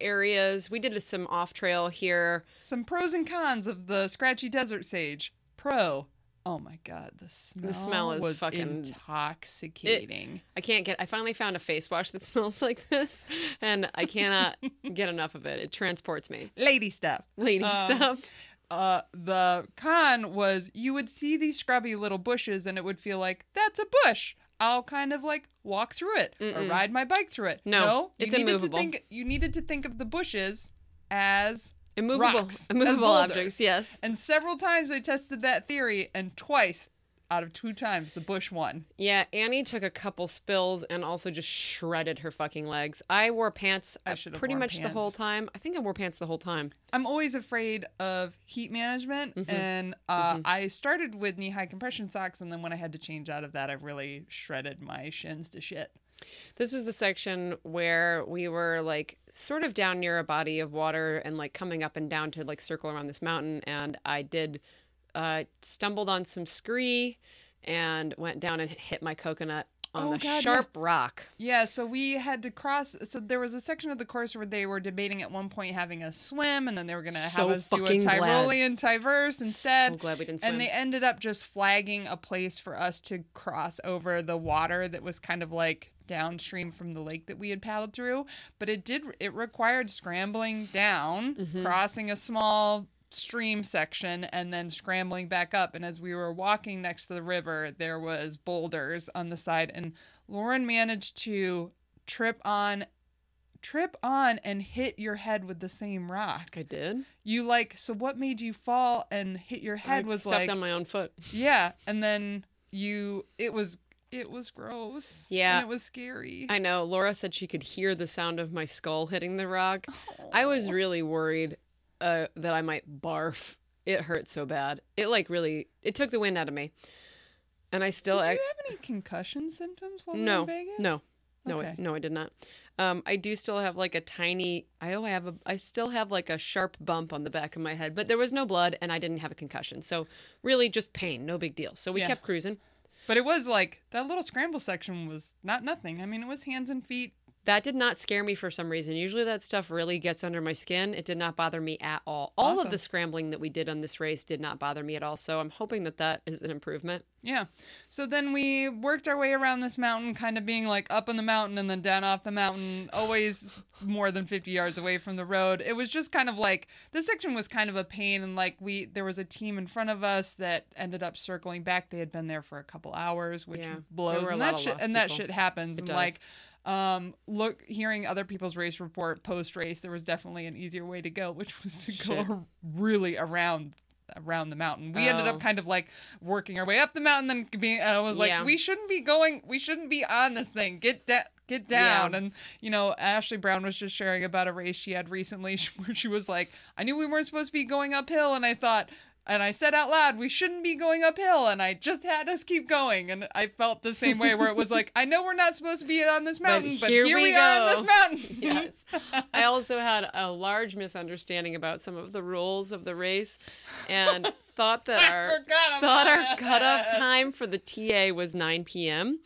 areas. We did some off trail here. Some pros and cons of the scratchy desert sage. Pro. Oh my god, the smell. The smell is was fucking intoxicating. It, I can't get I finally found a face wash that smells like this, and I cannot get enough of it. It transports me. Lady stuff. Lady um, stuff. Uh, the con was you would see these scrubby little bushes and it would feel like that's a bush. I'll kind of like walk through it Mm-mm. or ride my bike through it. No, no it's you immovable. To think, you needed to think of the bushes as immovable, rocks, immovable as objects. Yes. And several times I tested that theory, and twice out of two times the bush won. Yeah, Annie took a couple spills and also just shredded her fucking legs. I wore pants. I should have pretty much pants. the whole time. I think I wore pants the whole time. I'm always afraid of heat management, mm-hmm. and uh, mm-hmm. I started with knee-high compression socks, and then when I had to change out of that, I really shredded my shins to shit. This was the section where we were, like, sort of down near a body of water and, like, coming up and down to, like, circle around this mountain, and I did uh, stumbled on some scree and went down and hit my coconut on oh, the God, sharp yeah. rock. Yeah, so we had to cross. So there was a section of the course where they were debating at one point having us swim, and then they were going to have so us do a Tyrolean glad. Tiverse instead. So glad we didn't swim. And they ended up just flagging a place for us to cross over the water that was kind of like downstream from the lake that we had paddled through. But it did, it required scrambling down, mm-hmm. crossing a small stream section, and then scrambling back up. And as we were walking next to the river, there was boulders on the side, and Lauren managed to trip on trip on and hit your head with the same rock. I did. You like so what made you fall and hit your head? I was stepped like stepped on my own foot. Yeah. And then you it was It was gross. Yeah. And it was scary. I know. Laura said she could hear the sound of my skull hitting the rock. Oh. I was really worried uh, that I might barf. It hurt so bad. It, like, really, it took the wind out of me. And I still... Did you I, have any concussion symptoms while no, we were in Vegas? No. No. Okay. I, no, I did not. Um, I do still have, like, a tiny... I, oh, I, have a, I still have, like, a sharp bump on the back of my head. But there was no blood, and I didn't have a concussion. So, really, just pain. No big deal. So, we yeah. kept cruising. But it was like, that little scramble section was not nothing. I mean, it was hands and feet. That did not scare me for some reason. Usually that stuff really gets under my skin. It did not bother me at all. All awesome. Of the scrambling that we did on this race did not bother me at all. So I'm hoping that that is an improvement. Yeah. So then we worked our way around this mountain, kind of being like up on the mountain and then down off the mountain, always more than fifty yards away from the road. It was just kind of like, this section was kind of a pain. And like we, there was a team in front of us that ended up circling back. They had been there for a couple hours, which yeah. blows. And that shit, and that shit happens. It and does. Like, Um, look, hearing other people's race report post-race, there was definitely an easier way to go, which was to Shit. go really around around the mountain. We oh. ended up kind of like working our way up the mountain, and being, and I was like, yeah. we shouldn't be going, we shouldn't be on this thing. Get down. Da- Get down. Yeah. And, you know, Ashley Brown was just sharing about a race she had recently where she was like, I knew we weren't supposed to be going uphill. And I thought, and I said out loud, we shouldn't be going uphill. And I just had us keep going. And I felt the same way where it was like, I know we're not supposed to be on this mountain, but, but here, here we, we are on this mountain. Yes. I also had a large misunderstanding about some of the rules of the race and thought that our, thought our cutoff time for the T A was nine p.m.,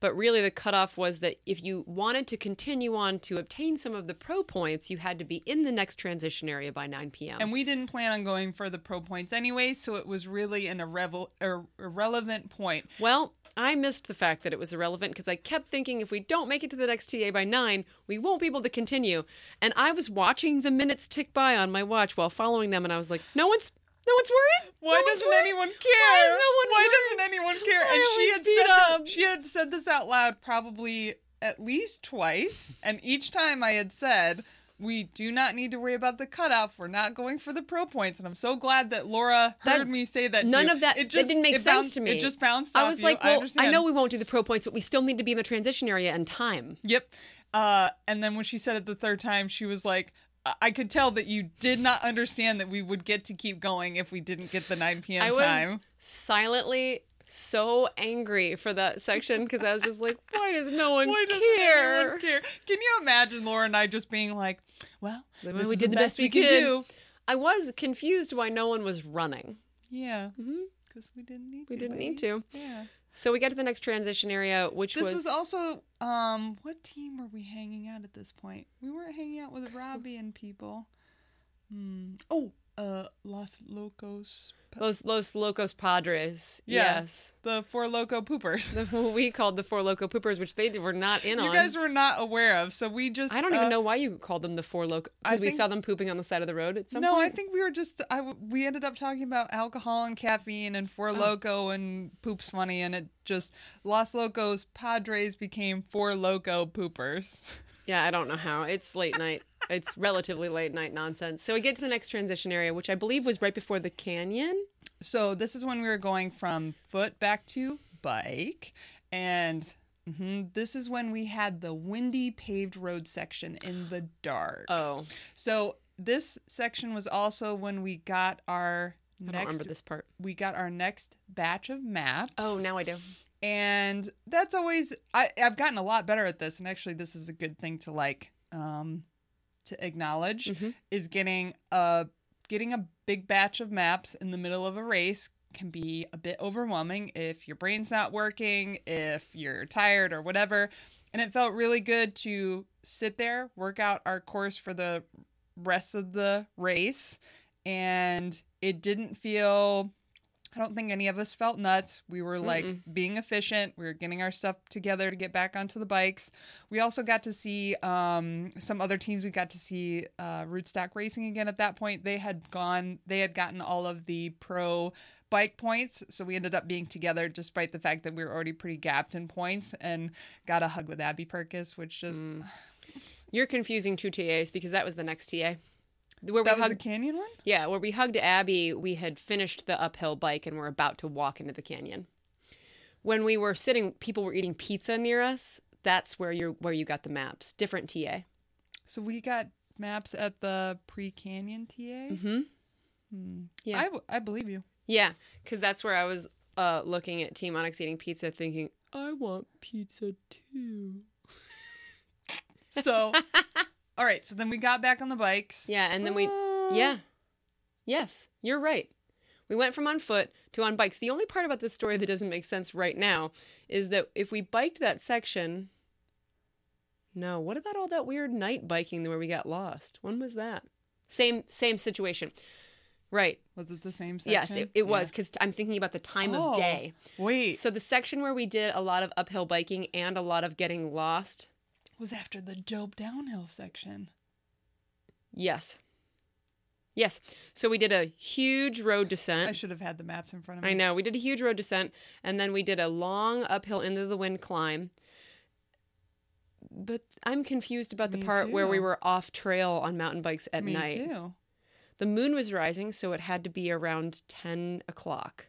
But really the cutoff was that if you wanted to continue on to obtain some of the pro points, you had to be in the next transition area by nine p.m. And we didn't plan on going for the pro points anyway, so it was really an irrevel- ir- irrelevant point. Well, I missed the fact that it was irrelevant because I kept thinking if we don't make it to the next T A by nine, we won't be able to continue. And I was watching the minutes tick by on my watch while following them, and I was like, no one's... No one's worried. Why no doesn't worried? anyone care? Why, no one Why doesn't anyone care? Why and she had said that, she had said this out loud probably at least twice, and each time I had said, we do not need to worry about the cutoff. We're not going for the pro points. And I'm so glad that Laura heard that, me say that to None you. of that it just, it didn't make it bounced, sense to me. It just bounced off I was off like, you. well, I, I know we won't do the pro points, but we still need to be in the transition area in time. Yep. Uh, and then when she said it the third time, she was like, I could tell that you did not understand that we would get to keep going if we didn't get the nine p.m. I time. I was silently so angry for that section because I was just like, why does no one why care? Anyone care? Can you imagine Laura and I just being like, well, we did the, the best, best we, we could. could do. I was confused why no one was running. Yeah, because mm-hmm. we didn't need we to. We didn't right? need to. Yeah. So we got to the next transition area, which this was... This was also... Um, what team were we hanging out at this point? We weren't hanging out with Robbie and people. Hmm. Oh, uh, Los Locos... Los, Los Locos Padres. Yeah, yes. The Four Loco Poopers. The, what we called the Four Loco Poopers, which they were not in on. You guys were not aware of, so we just... I don't uh, even know why you called them the Four Loco... Because we saw them pooping on the side of the road at some no, point? No, I think we were just... I, we ended up talking about alcohol and caffeine and Four oh. Loco and Poop's Funny, and it just... Los Locos Padres became Four Loco Poopers. Yeah, I don't know how. It's late night. It's relatively late night nonsense. So we get to the next transition area, which I believe was right before the canyon. So this is when we were going from foot back to bike. And mm-hmm, this is when we had the windy paved road section in the dark. Oh. So this section was also when we got our next... I don't remember this part. We got our next batch of maps. Oh, now I do. And that's always... I, I've gotten a lot better at this. And actually, this is a good thing to like... Um, to acknowledge mm-hmm. is getting a getting a big batch of maps in the middle of a race can be a bit overwhelming if your brain's not working, if you're tired or whatever. And it felt really good to sit there, work out our course for the rest of the race, and it didn't feel... I don't think any of us felt nuts. We were like Mm-mm. being efficient. We were getting our stuff together to get back onto the bikes. We also got to see um, some other teams. We got to see uh, Rootstock Racing again at that point. They had gone, they had gotten all of the pro bike points. So we ended up being together despite the fact that we were already pretty gapped in points, and got a hug with Abby Perkins, which just... Mm. You're confusing two T As because that was the next T A. Where that we was hugged, the canyon one? Yeah, where we hugged Abby, we had finished the uphill bike and were about to walk into the canyon. When we were sitting, people were eating pizza near us. That's where you where you got the maps. Different T A. So we got maps at the pre-canyon T A? Mm-hmm. Hmm. Yeah. I, I believe you. Yeah, because that's where I was uh, looking at Team Onyx eating pizza thinking, I want pizza too. So... All right, so then we got back on the bikes. Yeah, and then we, yeah, yes, you're right. We went from on foot to on bikes. The only part about this story that doesn't make sense right now is that if we biked that section, no, what about all that weird night biking where we got lost? When was that? Same same situation. Right. Was it the same section? Yes, it, it yeah. was, because I'm thinking about the time oh, of day. Wait. So the section where we did a lot of uphill biking and a lot of getting lost was after the dope downhill section. Yes. Yes. So we did a huge road descent. I should have had the maps in front of me. I know. We did a huge road descent, and then we did a long uphill into the wind climb. But I'm confused about the me part too. where we were off trail on mountain bikes at me night. Me too. The moon was rising, so it had to be around ten o'clock.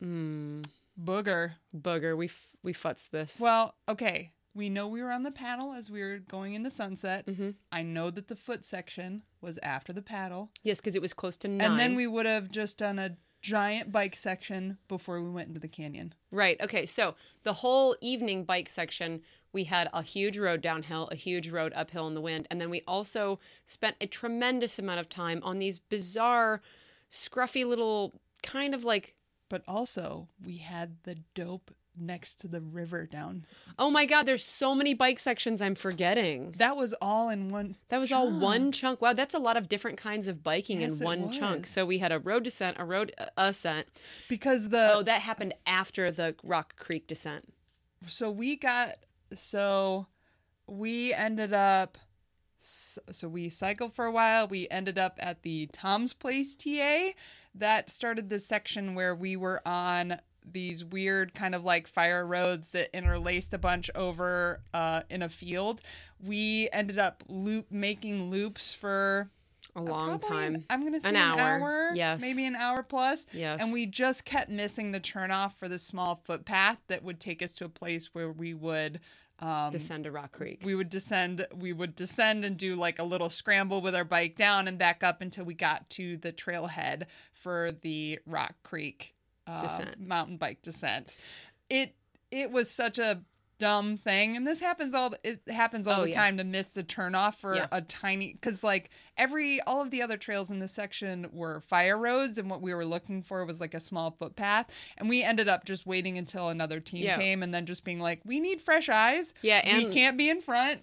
Mm. Booger. Booger. We, f- we futzed this. Well, okay. We know we were on the paddle as we were going into sunset. Mm-hmm. I know that the foot section was after the paddle. Yes, because it was close to nine. And then we would have just done a giant bike section before we went into the canyon. Right. Okay, so the whole evening bike section, we had a huge road downhill, a huge road uphill in the wind, and then we also spent a tremendous amount of time on these bizarre, scruffy little kind of like... But also, we had the dope next to the river down. Oh my God, there's so many bike sections I'm forgetting. That was all in one That was chunk. all one chunk. Wow, that's a lot of different kinds of biking yes, in one chunk. So we had a road descent, a road ascent. Because the... Oh, that happened after the Rock Creek descent. So we got... So we ended up... So we cycled for a while. We ended up at the Tom's Place T A. That started the section where we were on... these weird kind of like fire roads that interlaced a bunch over uh, in a field. We ended up loop making loops for a long uh, time. An, I'm going to say an hour. an hour. Yes. Maybe an hour plus. Yes. And we just kept missing the turnoff for the small footpath that would take us to a place where we would um, descend to Rock Creek. We would descend. We would descend and do like a little scramble with our bike down and back up until we got to the trailhead for the Rock Creek Uh, mountain bike descent. It it was such a dumb thing, and this happens all it happens all oh, the yeah. time to miss the turnoff for yeah. a tiny because like every all of the other trails in this section were fire roads, and what we were looking for was like a small footpath, and we ended up just waiting until another team yeah. came, and then just being like, we need fresh eyes. Yeah, and we can't be in front.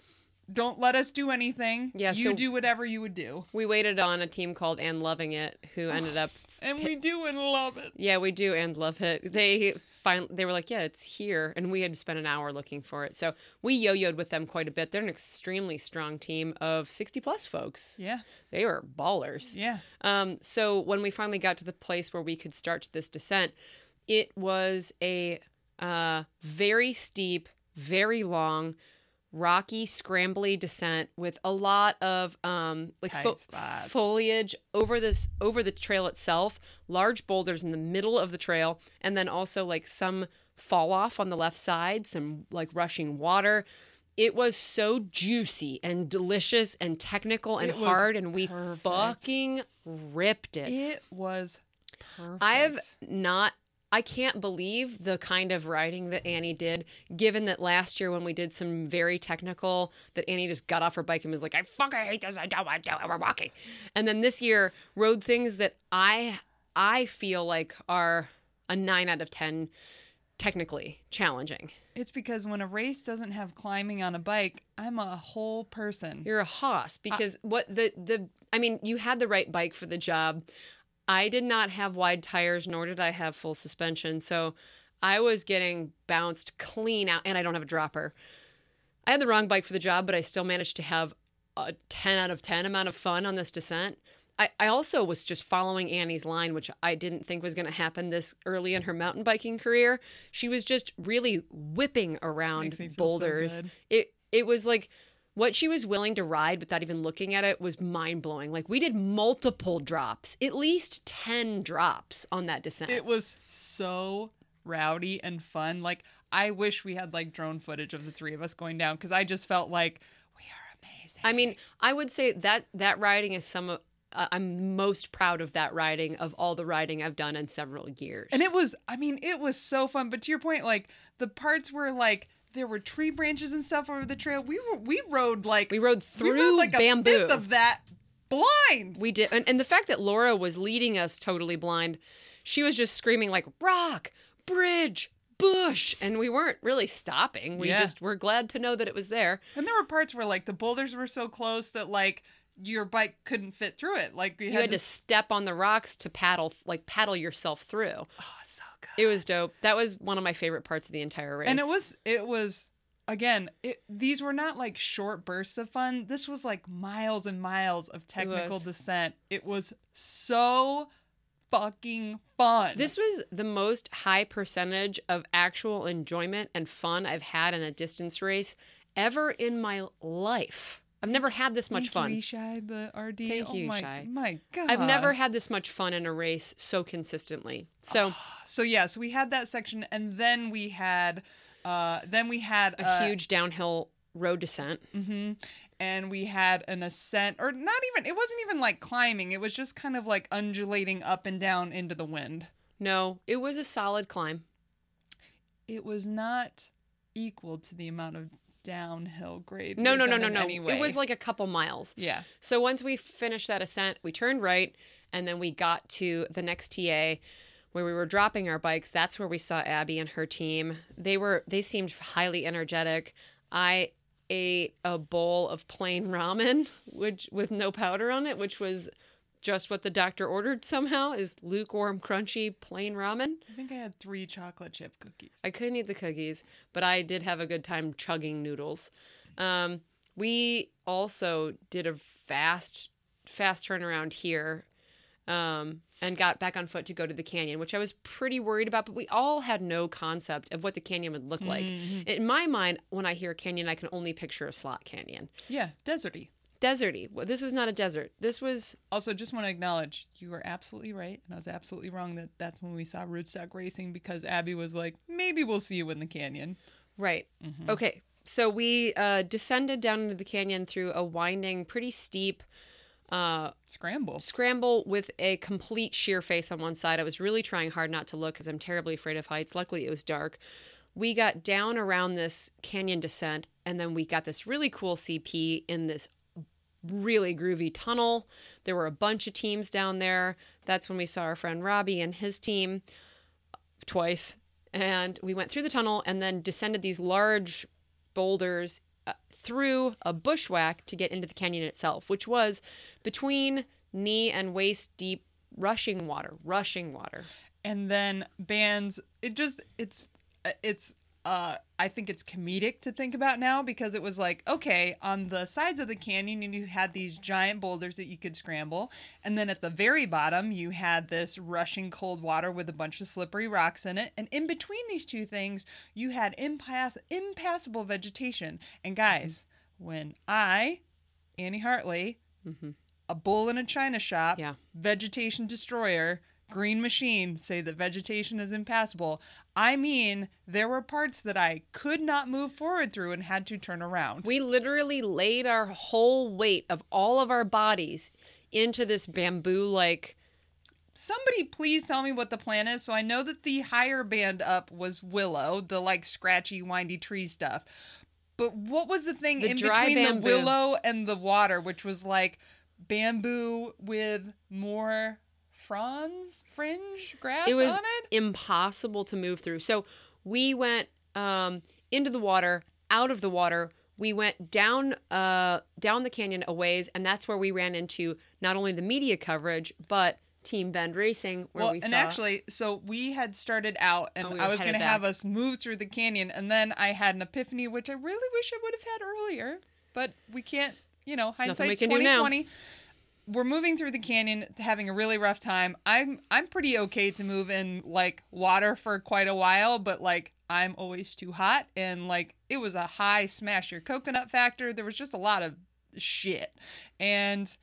Don't let us do anything. Yeah, you so do whatever you would do. We waited on a team called And Loving It, who ended up. And we do and love it. Yeah, we do and love it. They finally, they were like, yeah, it's here. And we had spent an hour looking for it. So we yo-yoed with them quite a bit. They're an extremely strong team of sixty-plus folks. Yeah. They were ballers. Yeah. Um. So when we finally got to the place where we could start this descent, it was a uh, very steep, very long, rocky, scrambly descent with a lot of um, like fo- foliage over this over the trail itself, large boulders in the middle of the trail, and then also like some fall off on the left side, some like rushing water. It was so juicy and delicious and technical and hard, and we perfect. fucking ripped it. It was perfect. I have not. I can't believe the kind of riding that Annie did, given that last year when we did some very technical, that Annie just got off her bike and was like, I fucking hate this, I don't want to, we're walking. And then this year, rode things that I I feel like are a nine out of ten technically challenging. It's because when a race doesn't have climbing on a bike, I'm a whole person. You're a hoss, because I- what the the I mean, you had the right bike for the job. I did not have wide tires, nor did I have full suspension, so I was getting bounced clean out, and I don't have a dropper. I had the wrong bike for the job, but I still managed to have a ten out of ten amount of fun on this descent. I, I also was just following Annie's line, which I didn't think was going to happen this early in her mountain biking career. She was just really whipping around boulders. So it it was like... What she was willing to ride without even looking at it was mind-blowing. Like, we did multiple drops, at least ten drops on that descent. It was so rowdy and fun. Like, I wish we had, like, drone footage of the three of us going down, because I just felt like, we are amazing. I mean, I would say that that riding is some of... Uh, I'm most proud of that riding, of all the riding I've done in several years. And it was, I mean, it was so fun. But to your point, like, the parts were, like... There were tree branches and stuff over the trail. We were we rode like we rode through we rode like bamboo. A fifth of that blind. We did, and, and the fact that Laura was leading us totally blind, she was just screaming like rock, bridge, bush, and we weren't really stopping. We yeah. just were glad to know that it was there. And there were parts where like the boulders were so close that like your bike couldn't fit through it. Like you, you had, had to, to step on the rocks to paddle, like paddle yourself through. Oh, so. It was dope. That was one of my favorite parts of the entire race. And it was, it was, again, it, these were not like short bursts of fun. This was like miles and miles of technical it descent. It was so fucking fun. This was the most high percentage of actual enjoyment and fun I've had in a distance race ever in my life. I've never had this much fun. Thank you, Shai, the R D. Thank oh you, my, Shai. My God. I've never had this much fun in a race so consistently. So, oh, so yes, yeah, so we had that section, and then we had, uh, then we had a, a huge downhill road descent, mm-hmm. and we had an ascent, or not even. It wasn't even like climbing. It was just kind of like undulating up and down into the wind. No, it was a solid climb. It was not equal to the amount of. Downhill grade. No, no, no, no, no. Anyway. It was like a couple miles. Yeah. So once we finished that ascent, we turned right, and then we got to the next T A, where we were dropping our bikes, that's where we saw Abby and her team. They were they seemed highly energetic. I ate a bowl of plain ramen, which with no powder on it, which was just what the doctor ordered somehow, is lukewarm, crunchy, plain ramen. I think I had three chocolate chip cookies. I couldn't eat the cookies, but I did have a good time chugging noodles. Um, we also did a fast, fast turnaround here. Um, and got back on foot to go to the canyon, which I was pretty worried about, but we all had no concept of what the canyon would look like. Mm-hmm. In my mind, when I hear canyon, I can only picture a slot canyon. Yeah, deserty. Deserty. Well, this was not a desert. This was... Also, just want to acknowledge, you were absolutely right, and I was absolutely wrong that that's when we saw Rootstock Racing, because Abby was like, maybe we'll see you in the canyon. Right. Mm-hmm. Okay, so we uh, descended down into the canyon through a winding, pretty steep... Uh, scramble. Scramble with a complete sheer face on one side. I was really trying hard not to look because I'm terribly afraid of heights. Luckily, it was dark. We got down around this canyon descent, and then we got this really cool C P in this really groovy tunnel. There were a bunch of teams down there. That's when we saw our friend Robbie and his team twice. And we went through the tunnel and then descended these large boulders through a bushwhack to get into the canyon itself, which was between knee and waist deep rushing water, rushing water. And then bands, it just, it's, it's, uh, I think it's comedic to think about now, because it was like, okay, on the sides of the canyon, and you had these giant boulders that you could scramble. And then at the very bottom, you had this rushing cold water with a bunch of slippery rocks in it. And in between these two things, you had impass- impassable vegetation. And guys, mm-hmm. when I, Annie Hartley, mm-hmm. a bull in a china shop, yeah. vegetation destroyer, green machine, say that vegetation is impassable. I mean, there were parts that I could not move forward through and had to turn around. We literally laid our whole weight of all of our bodies into this bamboo-like... Somebody please tell me what the plan is. So I know that the higher band up was willow, the like scratchy, windy tree stuff. But what was the thing the in between bamboo. The willow and the water, which was like bamboo with more... Bronze fringe grass on it? It was impossible to move through. So we went um, into the water, out of the water. We went down uh, down the canyon a ways, and that's where we ran into not only the media coverage, but Team Bend Racing, where well, we saw... And actually, so we had started out, and oh, we I was going to have us move through the canyon, and then I had an epiphany, which I really wish I would have had earlier, but we can't, you know, hindsight's twenty twenty. We're moving through the canyon, having a really rough time. I'm I'm pretty okay to move in, like, water for quite a while, but, like, I'm always too hot. And, like, it was a high smash your coconut factor. There was just a lot of shit. And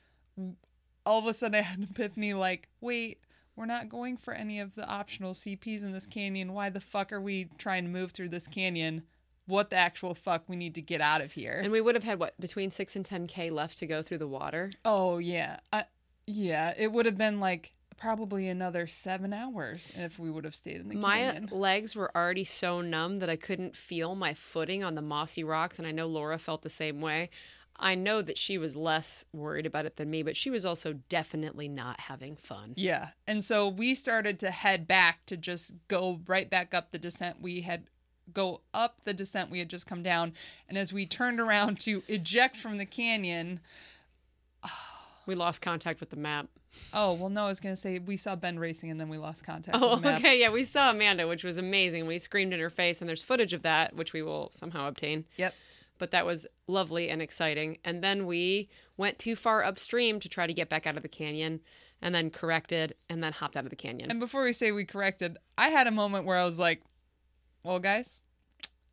all of a sudden I had an epiphany, like, wait, we're not going for any of the optional C Ps in this canyon. Why the fuck are we trying to move through this canyon? What the actual fuck, we need to get out of here. And we would have had, what, between six and ten K left to go through the water? Oh, yeah. I, yeah, it would have been, like, probably another seven hours if we would have stayed in the canyon. My legs were already so numb that I couldn't feel my footing on the mossy rocks, and I know Laura felt the same way. I know that she was less worried about it than me, but she was also definitely not having fun. Yeah, and so we started to head back to just go right back up the descent we had... go up the descent we had just come down, and as we turned around to eject from the canyon, oh, we lost contact with the map. Oh, well, no, I was going to say we saw Bend Racing, and then we lost contact oh, with the map. Okay, yeah, we saw Amanda, which was amazing. We screamed in her face, and there's footage of that, which we will somehow obtain. Yep. But that was lovely and exciting. And then we went too far upstream to try to get back out of the canyon, and then corrected, and then hopped out of the canyon. And before we say we corrected, I had a moment where I was like, well, guys,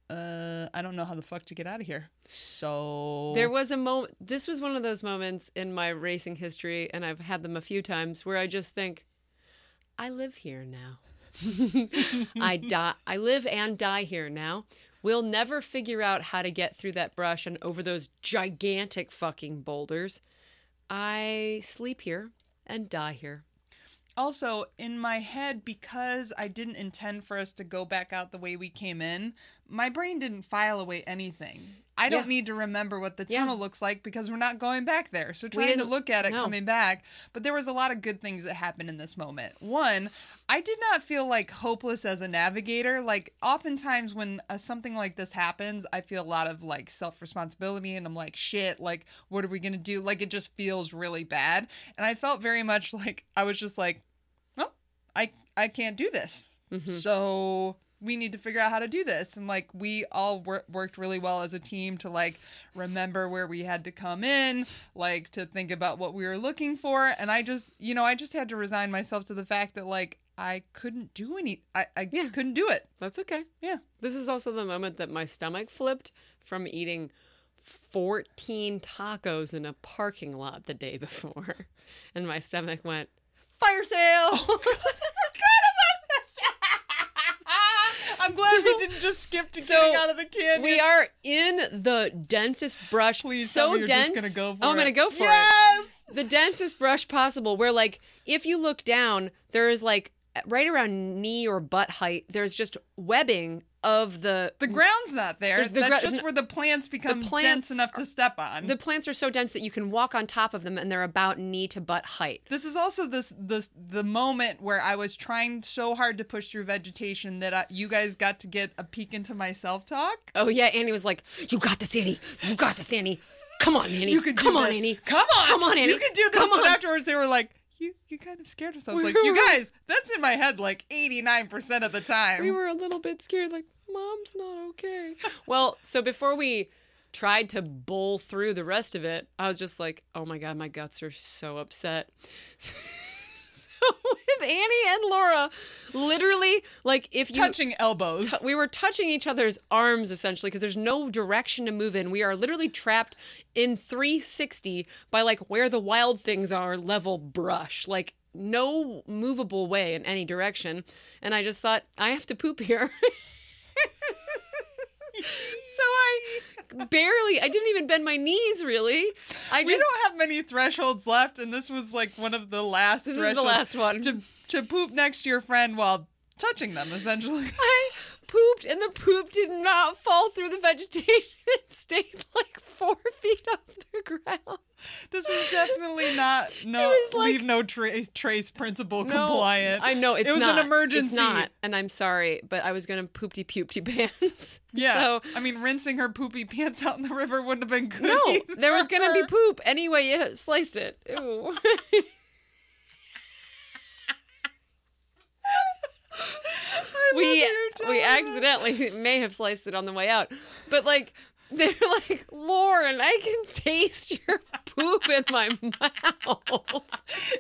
uh, I don't know how the fuck to get out of here. So there was a moment. This was one of those moments in my racing history, and I've had them a few times, where I just think, I live here now. I die. I live and die here now. We'll never figure out how to get through that brush and over those gigantic fucking boulders. I sleep here and die here. Also, in my head, because I didn't intend for us to go back out the way we came in, my brain didn't file away anything. I don't yeah. need to remember what the tunnel yeah. looks like because we're not going back there. So trying to look at it no. coming back. But there was a lot of good things that happened in this moment. One, I did not feel like hopeless as a navigator. Like oftentimes when uh, something like this happens, I feel a lot of like self-responsibility and I'm like, shit, like what are we going to do? Like it just feels really bad. And I felt very much like I was just like, well, I, I can't do this. Mm-hmm. So we need to figure out how to do this. And like, we all wor- worked really well as a team to like, remember where we had to come in, like to think about what we were looking for. And I just, you know, I just had to resign myself to the fact that like, I couldn't do any, I, I yeah. couldn't do it. That's okay. Yeah. This is also the moment that my stomach flipped from eating fourteen tacos in a parking lot the day before. And my stomach went, fire sale. I'm glad we didn't just skip to getting so out of the canyon. We are in the densest brush. Please so tell me you're dense. Just gonna go for oh, it. I'm gonna go for yes! it. Yes, the densest brush possible. Where like if you look down, there is like right around knee or butt height. There's just webbing of the the ground's not there. The That's gr- just where the plants become the plants dense enough are, to step on. The plants are so dense that you can walk on top of them, and they're about knee to butt height. This is also this this the moment where I was trying so hard to push through vegetation that I, you guys got to get a peek into my self-talk. Oh yeah, Annie was like, "You got this, Annie. You got this, Annie. Come on, Annie. You can do Come this. on, Annie. Come on, come on, Annie. You can do this." And afterwards, they were like, You you kind of scared us. I was we like, you were, guys, that's in my head like eighty-nine percent of the time. We were a little bit scared, like, Mom's not okay. Well, so before we tried to bowl through the rest of it, I was just like, oh my God, my guts are so upset. So with Annie and Laura, literally, like if you... Touching elbows. T- we were touching each other's arms, essentially, because there's no direction to move in. We are literally trapped in three sixty by, like, where the wild things are level brush. Like, no movable way in any direction. And I just thought, I have to poop here. So I... Barely. I didn't even bend my knees, really. I just, we don't have many thresholds left, and this was like one of the last this thresholds. This is the last one. To, to poop next to your friend while touching them, essentially. I pooped, and the poop did not fall through the vegetation. It stayed like four feet off the ground. This was definitely not no like, leave no tra- trace principle no, compliant. I know it's not. It was not, an emergency. It's not, and I'm sorry, but I was gonna poopty poopty pants. Yeah, so, I mean, rinsing her poopy pants out in the river wouldn't have been good. No, either. There was gonna be poop anyway. You sliced it. Ew. we we accidentally may have sliced it on the way out, but like. They're like, Lauren, I can taste your poop in my mouth.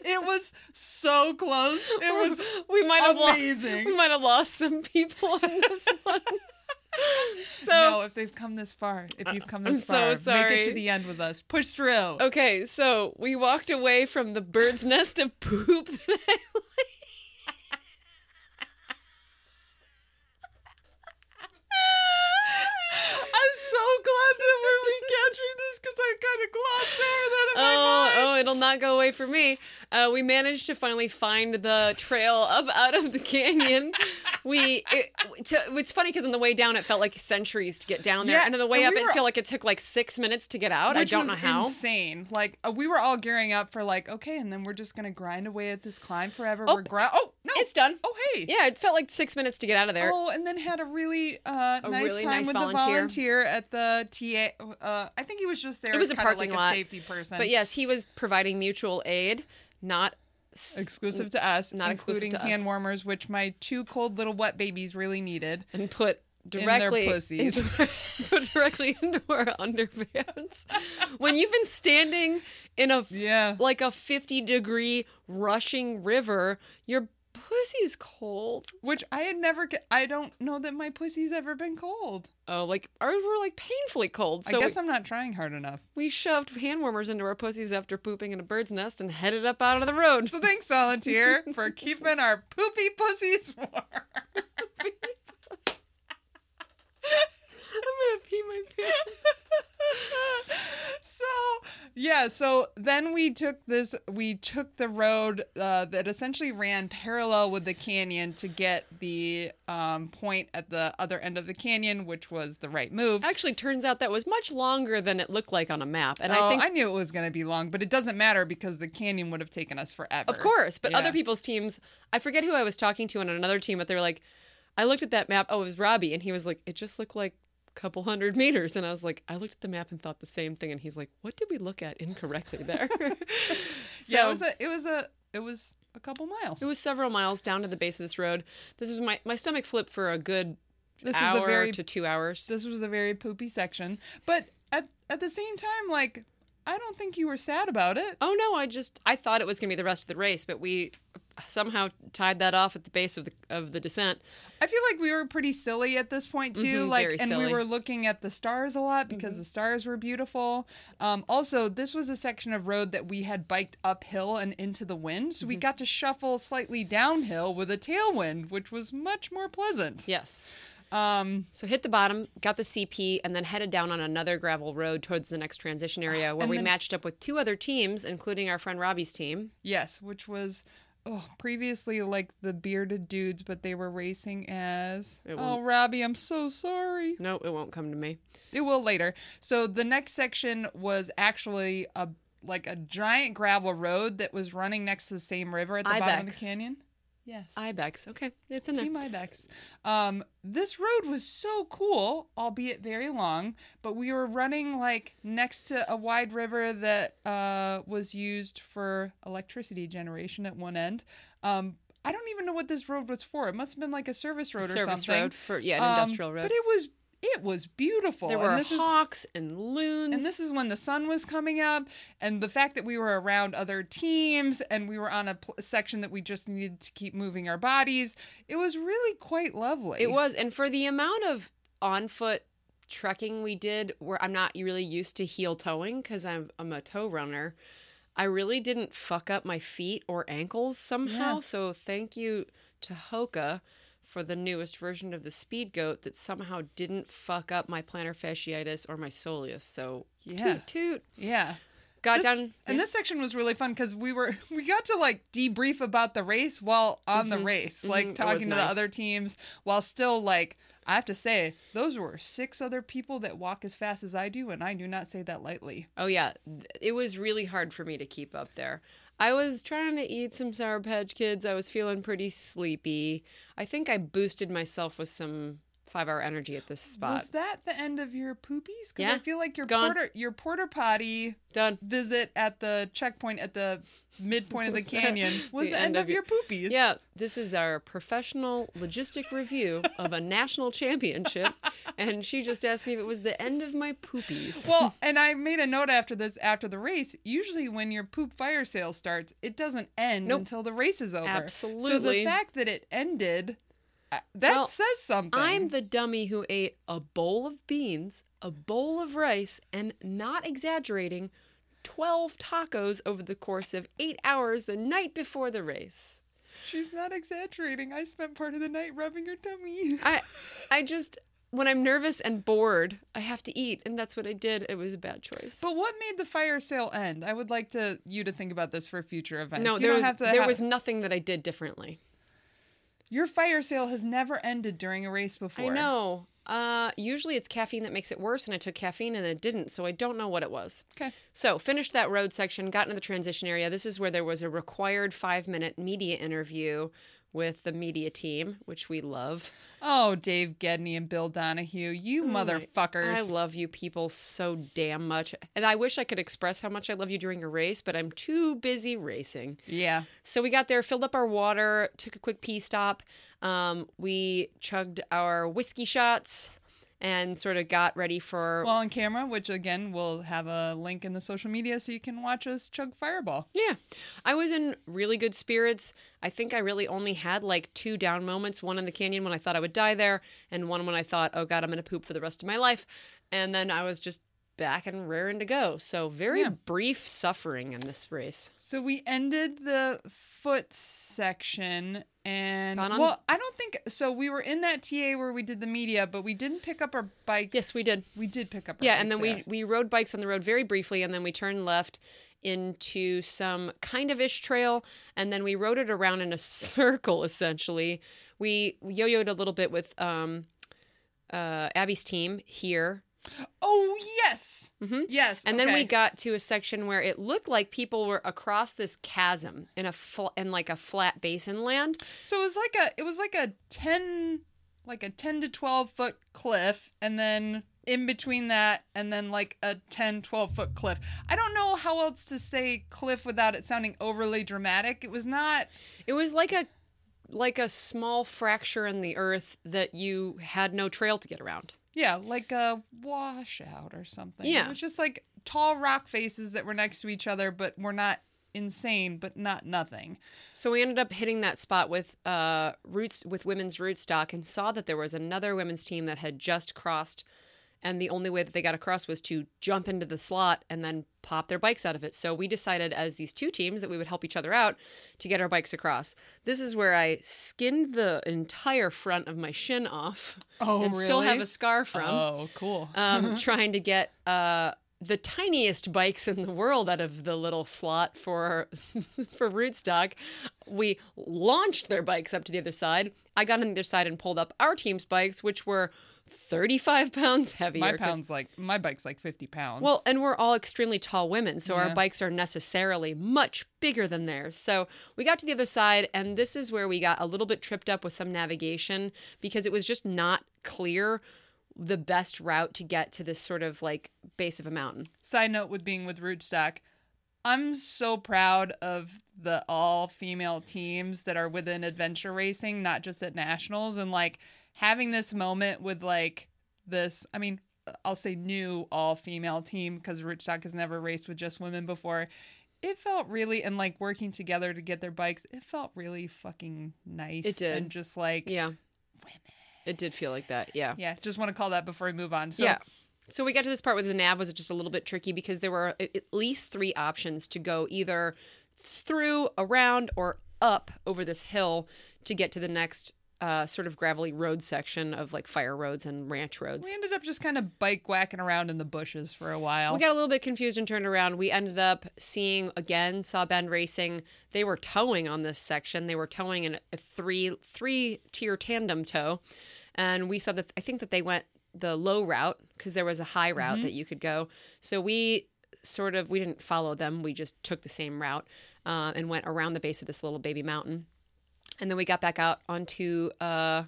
It was so close. It was we might have amazing. Lost, we might have lost some people in this one. So, no, if they've come this far, if you've come this I'm far, so sorry. Make it to the end with us. Push through. Okay, so we walked away from the bird's nest of poop that I like. So glad that we're recapturing this because I kind of glossed over that in my oh, mind. Oh, it'll not go away for me. Uh, we managed to finally find the trail up out of the canyon. We, it, to, it's funny because on the way down it felt like centuries to get down there, yeah, and on the way up we were, it felt like it took like six minutes to get out. I don't know how. Which was insane. Like uh, we were all gearing up for like, okay, and then we're just gonna grind away at this climb forever. Oh, we're gri- oh no, it's done. Oh hey, yeah, it felt like six minutes to get out of there. Oh, and then had a really uh, a nice really time nice with volunteer. the volunteer at the T A. Uh, I think he was just there. It was a parking like lot. A safety person, but yes, he was providing mutual aid, not. Exclusive to us, not including to hand us. warmers, which my two cold little wet babies really needed, and put directly in their pussies, into, put directly into our underpants. When you've been standing in a yeah. like a fifty degree rushing river, your pussy's cold. Which I had never. I don't know that my pussy's ever been cold. Oh, like ours were like painfully cold. So I guess we, I'm not trying hard enough. We shoved hand warmers into our pussies after pooping in a bird's nest and headed up out of the road. So thanks, volunteer, for keeping our poopy pussies warm. I'm gonna pee my pants. So Yeah, so then we took this, we took the road uh, that essentially ran parallel with the canyon to get the um, point at the other end of the canyon, which was the right move. Actually, turns out that was much longer than it looked like on a map. And oh, I think I knew it was going to be long, but it doesn't matter because the canyon would have taken us forever. Of course, but yeah. Other people's teams, I forget who I was talking to on another team, but they were like, I looked at that map, oh, it was Robbie, and he was like, it just looked like couple hundred meters, and I was like, I looked at the map and thought the same thing, and he's like, what did we look at incorrectly there? So, yeah, it was a, it was a, it was a couple miles. It was several miles down to the base of this road. This was my my stomach flipped for a good this hour was a very, to two hours. This was a very poopy section, but at at the same time, like, I don't think you were sad about it. Oh no, I just I thought it was gonna be the rest of the race, but we somehow tied that off at the base of the of the descent. I feel like we were pretty silly at this point too, mm-hmm, like, and silly. We were looking at the stars a lot because mm-hmm. the stars were beautiful. Um, also, this was a section of road that we had biked uphill and into the wind, so mm-hmm. we got to shuffle slightly downhill with a tailwind, which was much more pleasant. Yes. Um, so hit the bottom, got the C P, and then headed down on another gravel road towards the next transition area, where we then matched up with two other teams, including our friend Robbie's team. Yes, which was. Oh, previously, like, the bearded dudes, but they were racing as... Oh, Robbie, I'm so sorry. No, it won't come to me. It will later. So the next section was actually, a like, a giant gravel road that was running next to the same river at the Ibex. Bottom of the canyon. Yes. Ibex. Okay, it's in there. Team Ibex. Um, this road was so cool, albeit very long, but we were running, like, next to a wide river that uh, was used for electricity generation at one end. Um, I don't even know what this road was for. It must have been, like, a service road a or service something. Service road for, yeah, an um, industrial road. But it was It was beautiful. There were and this hawks is, and loons. And this is when the sun was coming up. And the fact that we were around other teams and we were on a pl- section that we just needed to keep moving our bodies, it was really quite lovely. It was. And for the amount of on-foot trekking we did, where I'm not really used to heel towing because I'm, I'm a toe runner, I really didn't fuck up my feet or ankles somehow. Yeah. So thank you to Hoka for the newest version of the Speed Goat that somehow didn't fuck up my plantar fasciitis or my soleus. So yeah. toot toot. Yeah. Got this, down. And yeah. this section was really fun because we were we got to like debrief about the race while on mm-hmm. the race, mm-hmm. like talking to nice. the other teams while still like, I have to say, those were six other people that walk as fast as I do, and I do not say that lightly. Oh yeah. It was really hard for me to keep up there. I was trying to eat some Sour Patch Kids. I was feeling pretty sleepy. I think I boosted myself with some five-hour energy at this spot. Was that the end of your poopies? Because yeah. I feel like your porter, your porter potty Done. visit at the checkpoint at the midpoint of the canyon was the, the end, end of your poopies. Yeah, this is our professional logistic review of a national championship. And she just asked me if it was the end of my poopies. Well, and I made a note after this, after the race, usually when your poop fire sale starts, it doesn't end nope. until the race is over. Absolutely. So the fact that it ended, that well, says something. I'm the dummy who ate a bowl of beans, a bowl of rice, and not exaggerating, twelve tacos over the course of eight hours the night before the race. She's not exaggerating. I spent part of the night rubbing her tummy. I, I just... When I'm nervous and bored, I have to eat, and that's what I did. It was a bad choice. But what made the fire sale end? I would like to you to think about this for future events. No, you there, was, have to there have... was nothing that I did differently. Your fire sale has never ended during a race before. I know. Uh, usually it's caffeine that makes it worse, and I took caffeine and it didn't, so I don't know what it was. Okay. So finished that road section, got into the transition area. This is where there was a required five-minute media interview with the media team, which we love. Oh, Dave Gedney and Bill Donahue, you oh motherfuckers. My, I love you people so damn much. And I wish I could express how much I love you during a race, but I'm too busy racing. Yeah. So we got there, filled up our water, took a quick pee stop. Um, we chugged our whiskey shots and sort of got ready for... Well, on camera, which, again, we'll have a link in the social media so you can watch us chug Fireball. Yeah. I was in really good spirits. I think I really only had, like, two down moments, one in the canyon when I thought I would die there, and one when I thought, oh, God, I'm going to poop for the rest of my life. And then I was just back and raring to go. So very yeah. brief suffering in this race. So we ended the foot section and on, well, I don't think so. We were in that T A where we did the media, but we didn't pick up our bikes. Yes, we did. We did pick up our yeah, bikes. Yeah, and then there. we we rode bikes on the road very briefly, and then we turned left into some kind of ish trail, and then we rode it around in a circle, essentially. We yo-yoed a little bit with um, uh, Abby's team here. Oh, yes. Mm-hmm. Yes. And okay. then we got to a section where it looked like people were across this chasm in a fl- in like a flat basin land. So it was like a it was like a ten like a ten to twelve foot cliff, and then in between that, and then like a ten, twelve foot cliff. I don't know how else to say cliff without it sounding overly dramatic. It was not. It was like a like a small fracture in the earth that you had no trail to get around. Yeah, like a washout or something. Yeah. It was just like tall rock faces that were next to each other, but were not insane, but not nothing. So we ended up hitting that spot with uh roots with women's Rootstock, and saw that there was another women's team that had just crossed, and the only way that they got across was to jump into the slot and then pop their bikes out of it. So we decided as these two teams that we would help each other out to get our bikes across. This is where I skinned the entire front of my shin off. Oh, and really? Still have a scar from. Oh, cool. um, trying to get uh, the tiniest bikes in the world out of the little slot for, for Rootstock. We launched their bikes up to the other side. I got on the other side and pulled up our team's bikes, which were thirty-five pounds heavier. My pound's like my bike's like fifty pounds. Well, and we're all extremely tall women, so yeah. our bikes are necessarily much bigger than theirs. So we got to the other side, and this is where we got a little bit tripped up with some navigation, because it was just not clear the best route to get to this sort of like base of a mountain. Side note with being with Rootstock, I'm so proud of the all-female teams that are within adventure racing, not just at nationals, and like having this moment with like this, I mean, I'll say new all-female team, because Rootstock has never raced with just women before. It felt really, and like working together to get their bikes, it felt really fucking nice. It did. And just like, yeah, women. It did feel like that, yeah. Yeah, just want to call that before we move on. So, yeah. So we got to this part where the nav was just a little bit tricky, because there were at least three options to go, either through, around, or up over this hill to get to the next Uh, sort of gravelly road section of like fire roads and ranch roads. We ended up just kind of bike whacking around in the bushes for a while. We got a little bit confused and turned around. We ended up seeing, again, saw Bend Racing. They were towing on this section. They were towing in a three, three tier tandem tow. And we saw that, I think that they went the low route, because there was a high route mm-hmm. that you could go. So we sort of, we didn't follow them. We just took the same route uh, and went around the base of this little baby mountain. And then we got back out onto uh,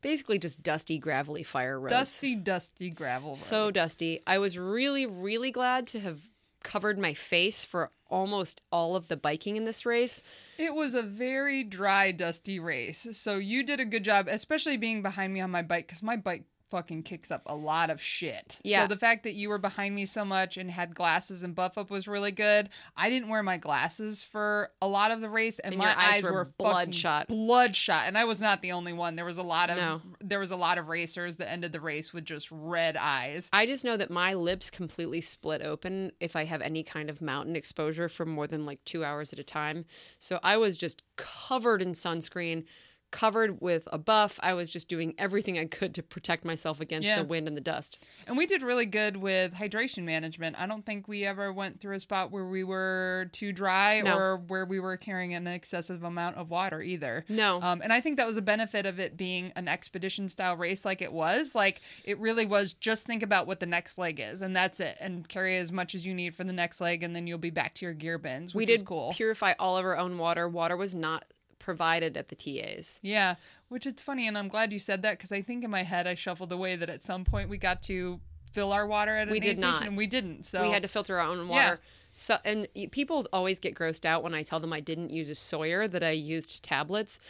basically just dusty, gravelly fire roads. Dusty, dusty gravel road. So dusty. I was really, really glad to have covered my face for almost all of the biking in this race. It was a very dry, dusty race. So you did a good job, especially being behind me on my bike, because my bike fucking kicks up a lot of shit. Yeah. So the fact that you were behind me so much and had glasses and buff up was really good. I didn't wear my glasses for a lot of the race, and, and my eyes, eyes were, were bloodshot. Bloodshot. And I was not the only one. There was a lot of no. there was a lot of racers that ended the race with just red eyes. I just know that my lips completely split open if I have any kind of mountain exposure for more than like two hours at a time. So I was just covered in sunscreen. Covered with a buff. I was just doing everything I could to protect myself against yeah. the wind and the dust. And we did really good with hydration management. I don't think we ever went through a spot where we were too dry no. or where we were carrying an excessive amount of water either. No. Um, and I think that was a benefit of it being an expedition style race like it was. Like it really was just think about what the next leg is, and that's it. And carry as much as you need for the next leg, and then you'll be back to your gear bins, which we did is cool. Purify all of our own water. Water was not provided at the T As. Yeah, which it's funny, and I'm glad you said that, because I think in my head I shuffled away that at some point we got to fill our water at an we did aid not. station, and we didn't. So we had to filter our own water. Yeah. So, and people always get grossed out when I tell them I didn't use a Sawyer, that I used tablets.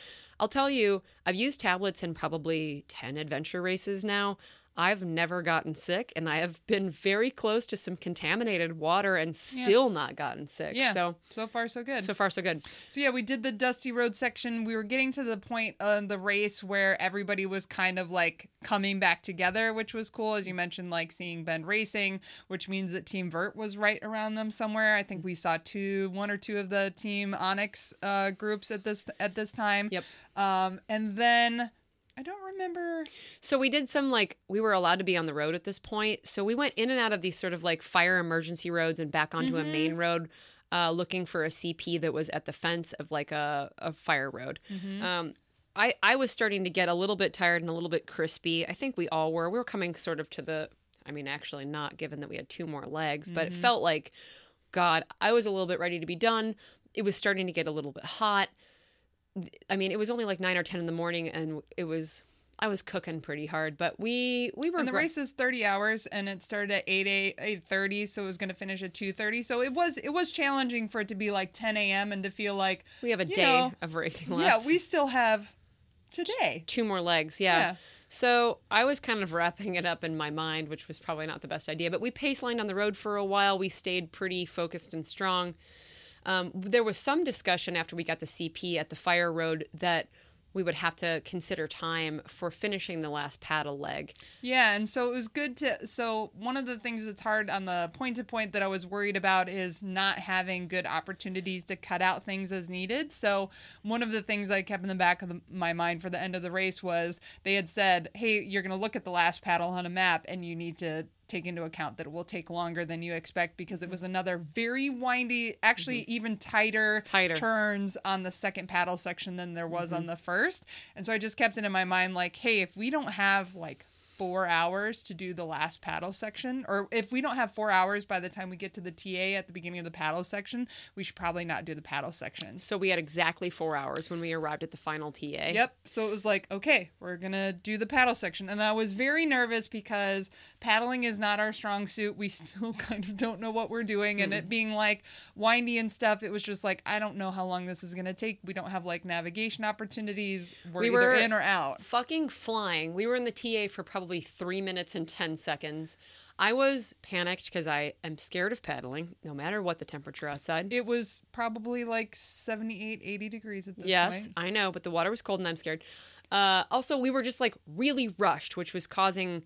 I'll tell you, I've used tablets in probably ten adventure races now. I've never gotten sick, and I have been very close to some contaminated water and still yeah. not gotten sick. Yeah. So, so far, so good. So far, so good. So, yeah, we did the Dusty Road section. We were getting to the point of the race where everybody was kind of, like, coming back together, which was cool. As you mentioned, like, seeing Bend Racing, which means that Team Vert was right around them somewhere. I think we saw two, one or two of the Team Onyx uh, groups at this at this time. Yep. Um, and then... I don't remember. So we did some, like, we were allowed to be on the road at this point. So we went in and out of these sort of, like, fire emergency roads and back onto mm-hmm. a main road uh, looking for a C P that was at the fence of, like, a, a fire road. Mm-hmm. Um, I, I was starting to get a little bit tired and a little bit crispy. I think we all were. We were coming sort of to the, I mean, actually not, given that we had two more legs. Mm-hmm. But it felt like, God, I was a little bit ready to be done. It was starting to get a little bit hot. I mean, it was only like nine or ten in the morning, and it was, I was cooking pretty hard, but we, we were. And the gr- race is thirty hours, and it started at eight, eight thirty, so it was going to finish at two thirty. So it was, it was challenging for it to be like ten a.m. and to feel like. We have a day know, of racing left. Yeah, we still have today. Two more legs, yeah. yeah. So I was kind of wrapping it up in my mind, which was probably not the best idea, but we pacelined on the road for a while. We stayed pretty focused and strong. Um, there was some discussion after we got the C P at the fire road that we would have to consider time for finishing the last paddle leg. Yeah, and so it was good to... So one of the things that's hard on the point-to-point that I was worried about is not having good opportunities to cut out things as needed. So one of the things I kept in the back of the, my mind for the end of the race was they had said, hey, you're going to look at the last paddle on a map, and you need to... take into account that it will take longer than you expect, because it was another very windy, actually mm-hmm. even tighter, tighter turns on the second paddle section than there was mm-hmm. on the first. And so I just kept it in my mind, like, hey, if we don't have like four hours to do the last paddle section, or if we don't have four hours by the time we get to the T A at the beginning of the paddle section, we should probably not do the paddle section. So we had exactly four hours when we arrived at the final T A. Yep. So it was like, okay, we're going to do the paddle section. And I was very nervous because paddling is not our strong suit. We still kind of don't know what we're doing. Mm. And it being like windy and stuff, it was just like, I don't know how long this is going to take. We don't have like navigation opportunities. We're we either were in or out. Fucking flying. We were in the T A for probably Probably three minutes and ten seconds. I was panicked because I am scared of paddling, no matter what the temperature outside. It was probably like seventy-eight, eighty degrees at this yes, point. Yes, I know, but the water was cold and I'm scared. Uh, also, we were just like really rushed, which was causing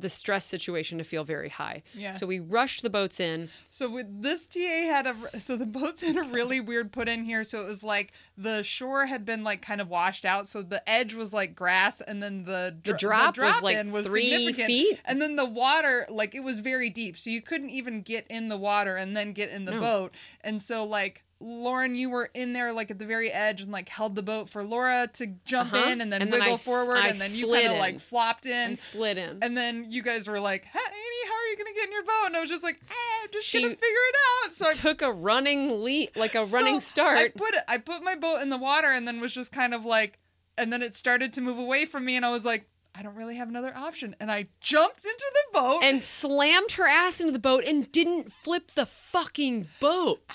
the stress situation to feel very high. Yeah. So we rushed the boats in. So with this T A had a, so the boats had a really weird put in here. So it was like the shore had been like kind of washed out. So the edge was like grass, and then the, dr- the, drop, the drop was like in was three significant. Feet. And then the water, like it was very deep. So you couldn't even get in the water and then get in the no. boat. And so like, Lauren, you were in there like at the very edge and like held the boat for Laura to jump uh-huh. in and then and wiggle then forward s- and then you kind of like flopped in. And slid in. And then you guys were like, hey, Annie, how are you going to get in your boat? And I was just like, hey, I'm just going to figure it out. So I took a running leap, like a so running start. I put, I put my boat in the water and then was just kind of like, and then it started to move away from me and I was like, I don't really have another option. And I jumped into the boat. And slammed her ass into the boat and didn't flip the fucking boat. I'm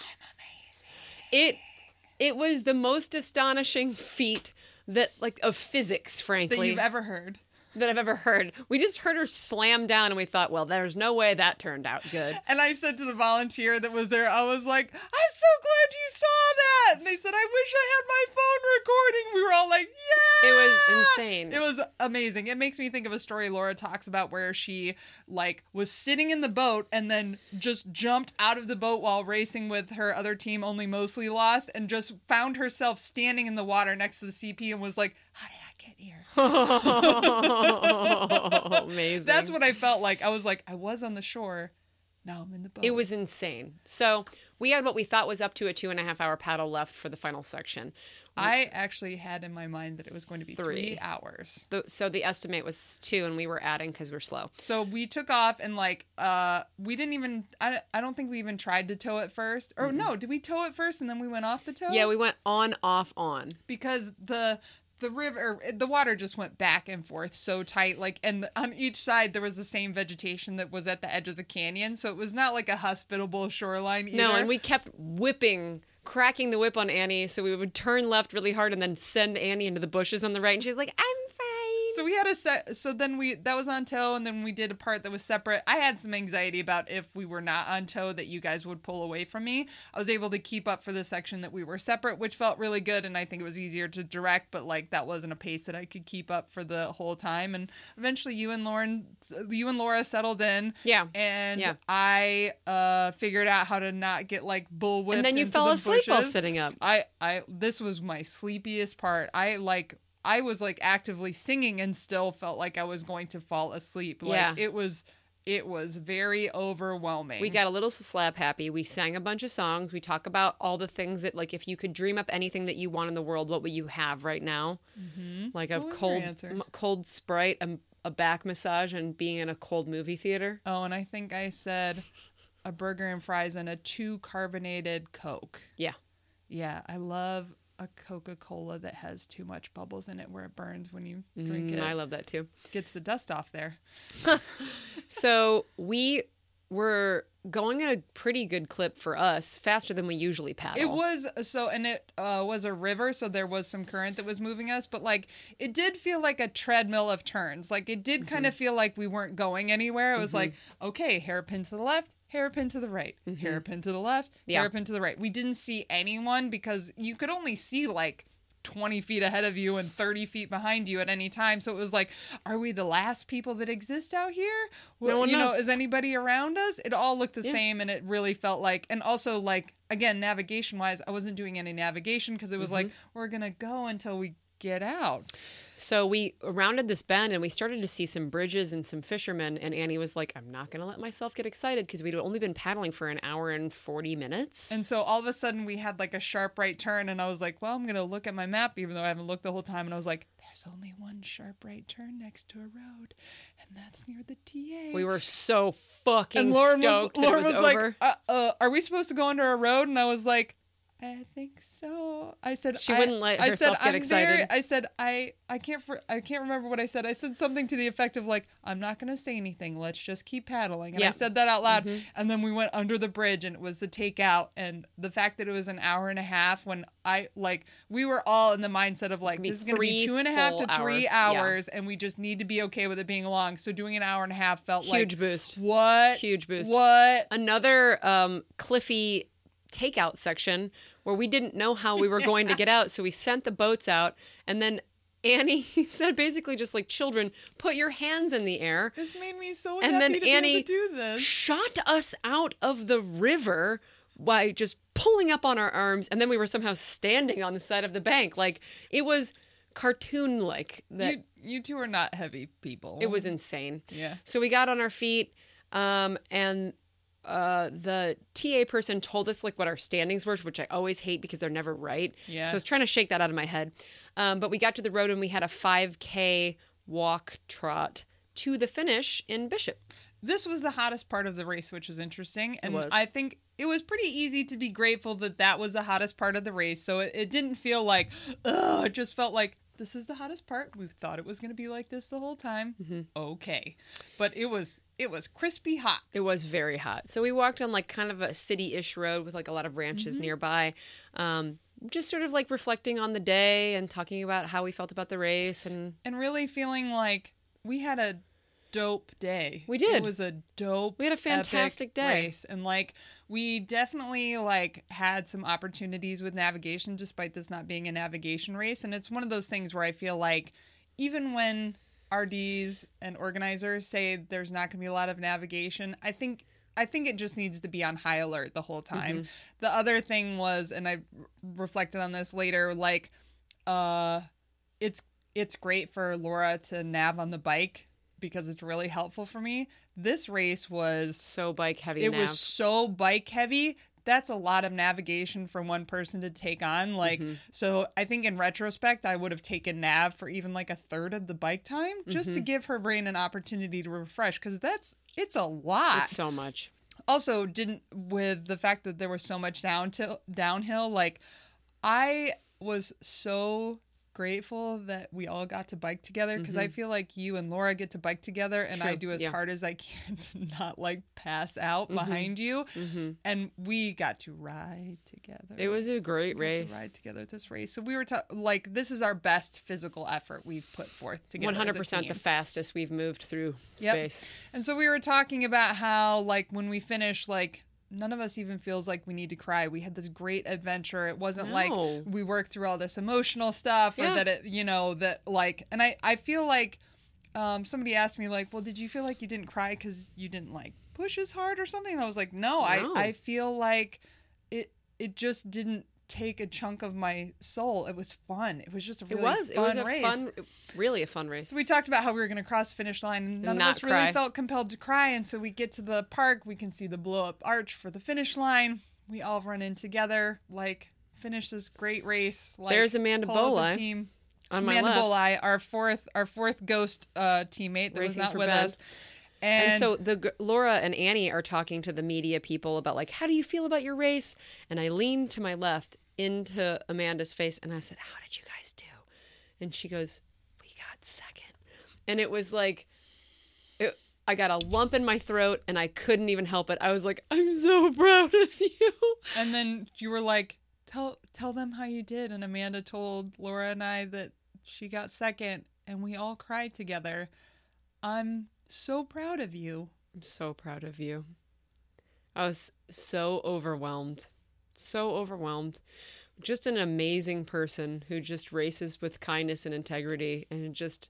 It it was the most astonishing feat that like of physics, frankly. That you've ever heard. That I've ever heard. We just heard her slam down and we thought, well, there's no way that turned out good. And I said to the volunteer that was there, I was like, I'm so glad you saw that. And they said, I wish I had my phone recording. We were all like, yeah. It was insane. It was amazing. It makes me think of a story Laura talks about where she like was sitting in the boat and then just jumped out of the boat while racing with her other team, only mostly lost, and just found herself standing in the water next to the C P and was like, how did I get here? Oh, amazing. That's what I felt like. I was like, I was on the shore. Now I'm in the boat. It was insane. So we had what we thought was up to a two and a half hour paddle left for the final section. I actually had in my mind that it was going to be three, three hours. The, so the estimate was two, and we were adding because we're slow. So we took off, and like uh, we didn't even. I, I don't think we even tried to tow it first. Or mm-hmm. no, did we tow it first, and then we went off the tow? Yeah, we went on, off, on because the. The river, the water just went back and forth so tight, like, and on each side there was the same vegetation that was at the edge of the canyon, so it was not like a hospitable shoreline either. No, and we kept whipping, cracking the whip on Annie, so we would turn left really hard and then send Annie into the bushes on the right, and she was like, I'm fine. So we had a set. So then we, that was on tow, and then we did a part that was separate. I had some anxiety about if we were not on tow that you guys would pull away from me. I was able to keep up for the section that we were separate, which felt really good, and I think it was easier to direct, but like that wasn't a pace that I could keep up for the whole time. And eventually you and Lauren, you and Laura settled in. Yeah. And yeah. I uh, figured out how to not get like bullwhipped. And then you into fell the asleep bushes. While sitting up. I, I, this was my sleepiest part. I like, I was like actively singing and still felt like I was going to fall asleep. Like yeah. it was, it was very overwhelming. We got a little slap happy. We sang a bunch of songs. We talk about all the things that, like, if you could dream up anything that you want in the world, what would you have right now? Mm-hmm. Like a cold, m- cold Sprite, a, a back massage, and being in a cold movie theater. Oh, and I think I said a burger and fries and a two carbonated Coke. Yeah. Yeah. I love a Coca-Cola that has too much bubbles in it where it burns when you drink mm, it. I love that too. Gets the dust off there. So we were going at a pretty good clip for us, faster than we usually paddle. It was so, and it uh, was a river, so there was some current that was moving us, but like it did feel like a treadmill of turns. Like it did mm-hmm. kind of feel like we weren't going anywhere. It was mm-hmm. like, okay, hairpin to the left, hairpin to the right, mm-hmm. hairpin to the left, yeah. hairpin to the right. We didn't see anyone because you could only see like twenty feet ahead of you and thirty feet behind you at any time. So it was like, are we the last people that exist out here? Well, no one you knows. know, is anybody around us? It all looked the yeah. same, and it really felt like, and also like, again, navigation wise, I wasn't doing any navigation because it was mm-hmm. like, we're going to go until we get out. So we rounded this bend and we started to see some bridges and some fishermen, and Annie was like, I'm not going to let myself get excited because we'd only been paddling for an hour and forty minutes. And so all of a sudden we had like a sharp right turn, and I was like, well, I'm going to look at my map even though I haven't looked the whole time, and I was like, there's only one sharp right turn next to a road, and that's near the T A. We were so fucking stoked that it was over. And Lauren was, Lauren was like, uh, uh, are we supposed to go under a road? And I was like, I think so. I said she I, wouldn't let herself I said, get I'm excited. Very, I said I I can't for, I can't remember what I said. I said something to the effect of like, I'm not going to say anything. Let's just keep paddling. And yeah. I said that out loud. Mm-hmm. And then we went under the bridge, and it was the takeout. And the fact that it was an hour and a half, when I like we were all in the mindset of like this is going to be two and a half to three hours, hours yeah. and we just need to be okay with it being long. So doing an hour and a half felt huge like huge boost. What huge boost? What another um, cliffy takeout section where we didn't know how we were going to get out, so we sent the boats out, and then Annie said basically just like, children, put your hands in the air. This made me so and happy then to Annie be able to do this. Shot us out of the river by just pulling up on our arms, and then we were somehow standing on the side of the bank. Like, it was cartoon-like. That you, you two are not heavy people. It was insane. Yeah. So we got on our feet, um, and Uh, the T A person told us like what our standings were, which I always hate because they're never right. Yeah. So I was trying to shake that out of my head. Um, but we got to the road, and we had a five K walk trot to the finish in Bishop. This was the hottest part of the race, which was interesting. And it was. I think it was pretty easy to be grateful that that was the hottest part of the race. So it, it didn't feel like, ugh, it just felt like, this is the hottest part. We thought it was going to be like this the whole time. Mm-hmm. Okay. But it was it was crispy hot. It was very hot. So we walked on like kind of a city-ish road with like a lot of ranches mm-hmm. nearby. Um, just sort of like reflecting on the day and talking about how we felt about the race. And, and really feeling like we had a dope day. We did. It was a dope We had a fantastic day. Race. And like we definitely like had some opportunities with navigation despite this not being a navigation race. And it's one of those things where I feel like even when R Ds and organizers say there's not going to be a lot of navigation, I think I think it just needs to be on high alert the whole time. Mm-hmm. The other thing was, and I reflected on this later, like uh it's it's great for Laura to nav on the bike because it's really helpful for me. This race was so bike heavy. It nav. was so bike heavy. That's a lot of navigation for one person to take on. Like, mm-hmm. so I think in retrospect, I would have taken nav for even like a third of the bike time just mm-hmm. to give her brain an opportunity to refresh. Cause that's, it's a lot. It's so much. Also didn't, with the fact that there was so much down to downhill, like I was so grateful that we all got to bike together, because mm-hmm. I feel like you and Laura get to bike together and True. I do as yeah. hard as I can to not like pass out mm-hmm. behind you. Mm-hmm. And we got to ride together. It was a great we race. Got to ride together at this race. So we were t- like, this is our best physical effort we've put forth together. one hundred percent the fastest we've moved through space. Yep. And so we were talking about how like when we finish, like, none of us even feels like we need to cry. We had this great adventure. It wasn't no. like we worked through all this emotional stuff or yeah. that it, you know, that like, and I, I feel like um, somebody asked me like, well, did you feel like you didn't cry because you didn't like push as hard or something? And I was like, no, no. I, I feel like it, it just didn't take a chunk of my soul. It was fun. It was just a really it was. Fun it was a race. Fun, really a fun race. So we talked about how we were going to cross the finish line, and none Not of us cry. really felt compelled to cry. And so we get to the park. We can see the blow up arch for the finish line. We all run in together, like finish this great race. Like, there's Amanda Bullseye team. On my Amanda left. Bullseye, our fourth, our fourth ghost uh, teammate that Racing was not with Bend. us. And, and so the Laura and Annie are talking to the media people about like, how do you feel about your race? And I leaned to my left into Amanda's face and I said, how did you guys do? And she goes, we got second. And it was like, it, I got a lump in my throat and I couldn't even help it. I was like, I'm so proud of you. And then you were like, tell, tell them how you did. And Amanda told Laura and I that she got second and we all cried together. I'm so proud of you. I'm so proud of you. I was so overwhelmed. So overwhelmed. Just an amazing person who just races with kindness and integrity, and just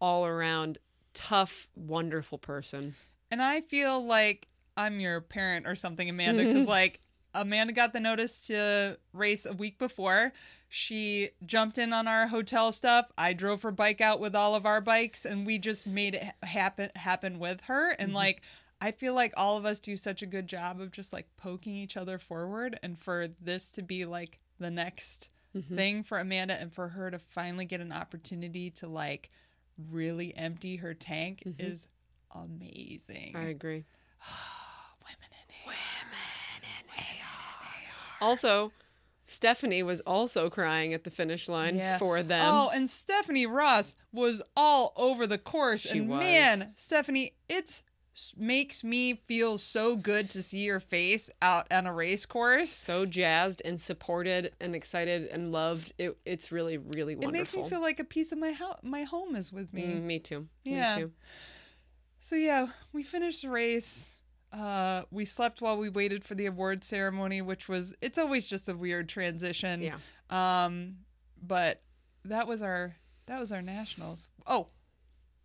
all around tough, wonderful person. And I feel like I'm your parent or something, Amanda, because like Amanda got the notice to race a week before. She jumped in on our hotel stuff. I drove her bike out with all of our bikes, and we just made it happen happen with her. And mm-hmm. like, I feel like all of us do such a good job of just like poking each other forward, and for this to be like the next mm-hmm. thing for Amanda, and for her to finally get an opportunity to like really empty her tank mm-hmm. is amazing. I agree. Women in A R. Also, Stephanie was also crying at the finish line yeah. for them. Oh, and Stephanie Ross was all over the course. She and was. Man, Stephanie, it makes me feel so good to see your face out on a race course. So jazzed and supported and excited and loved. It, it's really, really wonderful. It makes me feel like a piece of my, ho- my home is with me. Mm, me too. Yeah. Me too. So, yeah, we finished the race. Uh, we slept while we waited for the award ceremony, which was, it's always just a weird transition. Yeah. Um, but that was our, that was our nationals. Oh,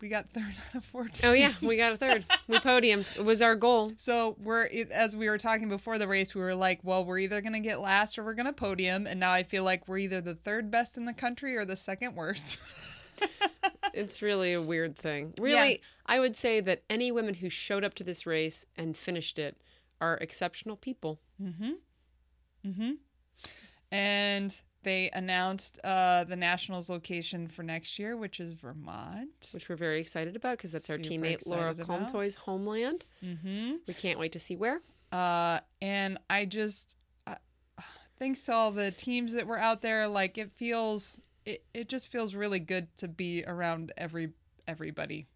we got third out of fourteen. Oh yeah. We got a third. We podiumed. It was our goal. So we're, as we were talking before the race, we were like, well, we're either going to get last or we're going to podium. And now I feel like we're either the third best in the country or the second worst. It's really a weird thing. Really, yeah. I would say that any women who showed up to this race and finished it are exceptional people. Mm-hmm. Mm-hmm. And they announced uh, the Nationals location for next year, which is Vermont. Which we're very excited about because that's Super our teammate Laura Contois' homeland. Mm-hmm. We can't wait to see where. Uh, and I just uh, thanks to all the teams that were out there. Like, it feels... It it just feels really good to be around every everybody.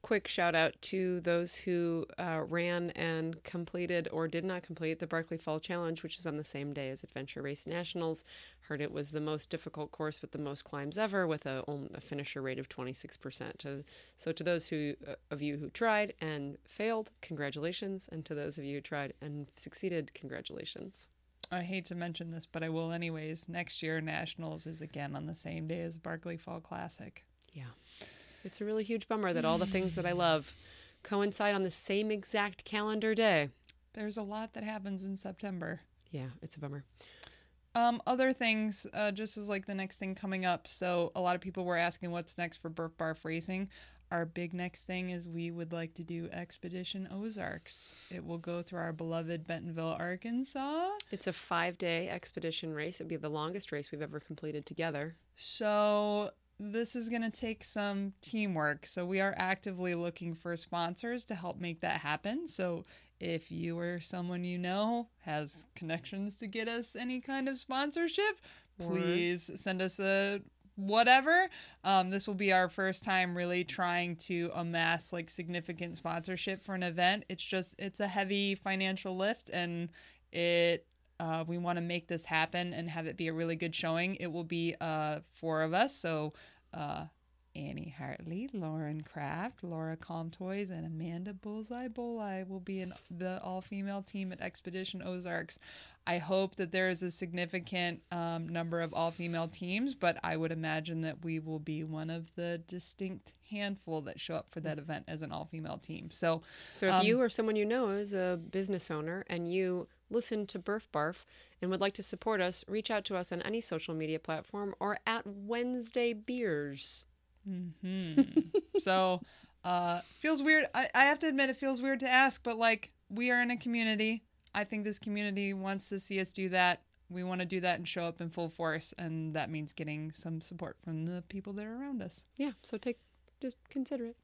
Quick shout out to those who uh, ran and completed or did not complete the Barkley Fall Challenge, which is on the same day as Adventure Race Nationals. Heard it was the most difficult course with the most climbs ever, with a, a finisher rate of twenty-six percent. To, so to those who uh, of you who tried and failed, congratulations. And to those of you who tried and succeeded, congratulations. I hate to mention this, but I will anyways. Next year, Nationals is again on the same day as Barkley Fall Classic. Yeah. It's a really huge bummer that all the things that I love coincide on the same exact calendar day. There's a lot that happens in September. Yeah, it's a bummer. Um, other things, uh, just as like the next thing coming up. So a lot of people were asking what's next for Burf Barf Racing. Our big next thing is we would like to do Expedition Ozarks. It will go through our beloved Bentonville, Arkansas. It's a five-day expedition race. It'd be the longest race we've ever completed together. So this is going to take some teamwork. So we are actively looking for sponsors to help make that happen. So if you or someone you know has connections to get us any kind of sponsorship, please send us a whatever. Um, this will be our first time really trying to amass like significant sponsorship for an event. It's just, it's a heavy financial lift, and it, uh, we want to make this happen and have it be a really good showing. It will be, uh, four of us. So, uh, Annie Hartley, Lauren Kraft, Laura Contois, and Amanda Bullseye Bulleye will be in the all-female team at Expedition Ozarks. I hope that there is a significant um, number of all-female teams, but I would imagine that we will be one of the distinct handful that show up for that event as an all-female team. So, so if um, you or someone you know is a business owner and you listen to Burf Barf and would like to support us, reach out to us on any social media platform or at Wednesday Beers. Mm-hmm. So uh feels weird. I, I have to admit it feels weird to ask, but like, we are in a community. I think this community wants to see us do that. We want to do that and show up in full force, and that means getting some support from the people that are around us. Yeah, so take just consider it.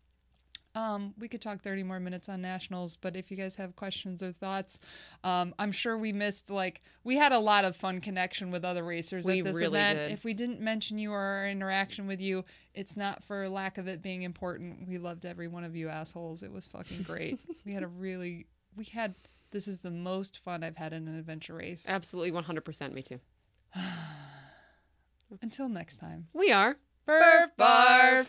Um, we could talk thirty more minutes on nationals, but if you guys have questions or thoughts, um, I'm sure we missed, like, we had a lot of fun connection with other racers we at this really event. Did. If we didn't mention you or our interaction with you, it's not for lack of it being important. We loved every one of you assholes. It was fucking great. we had a really, we had, this is the most fun I've had in an adventure race. Absolutely, one hundred percent. Me too. Until next time. We are. Burf Barf.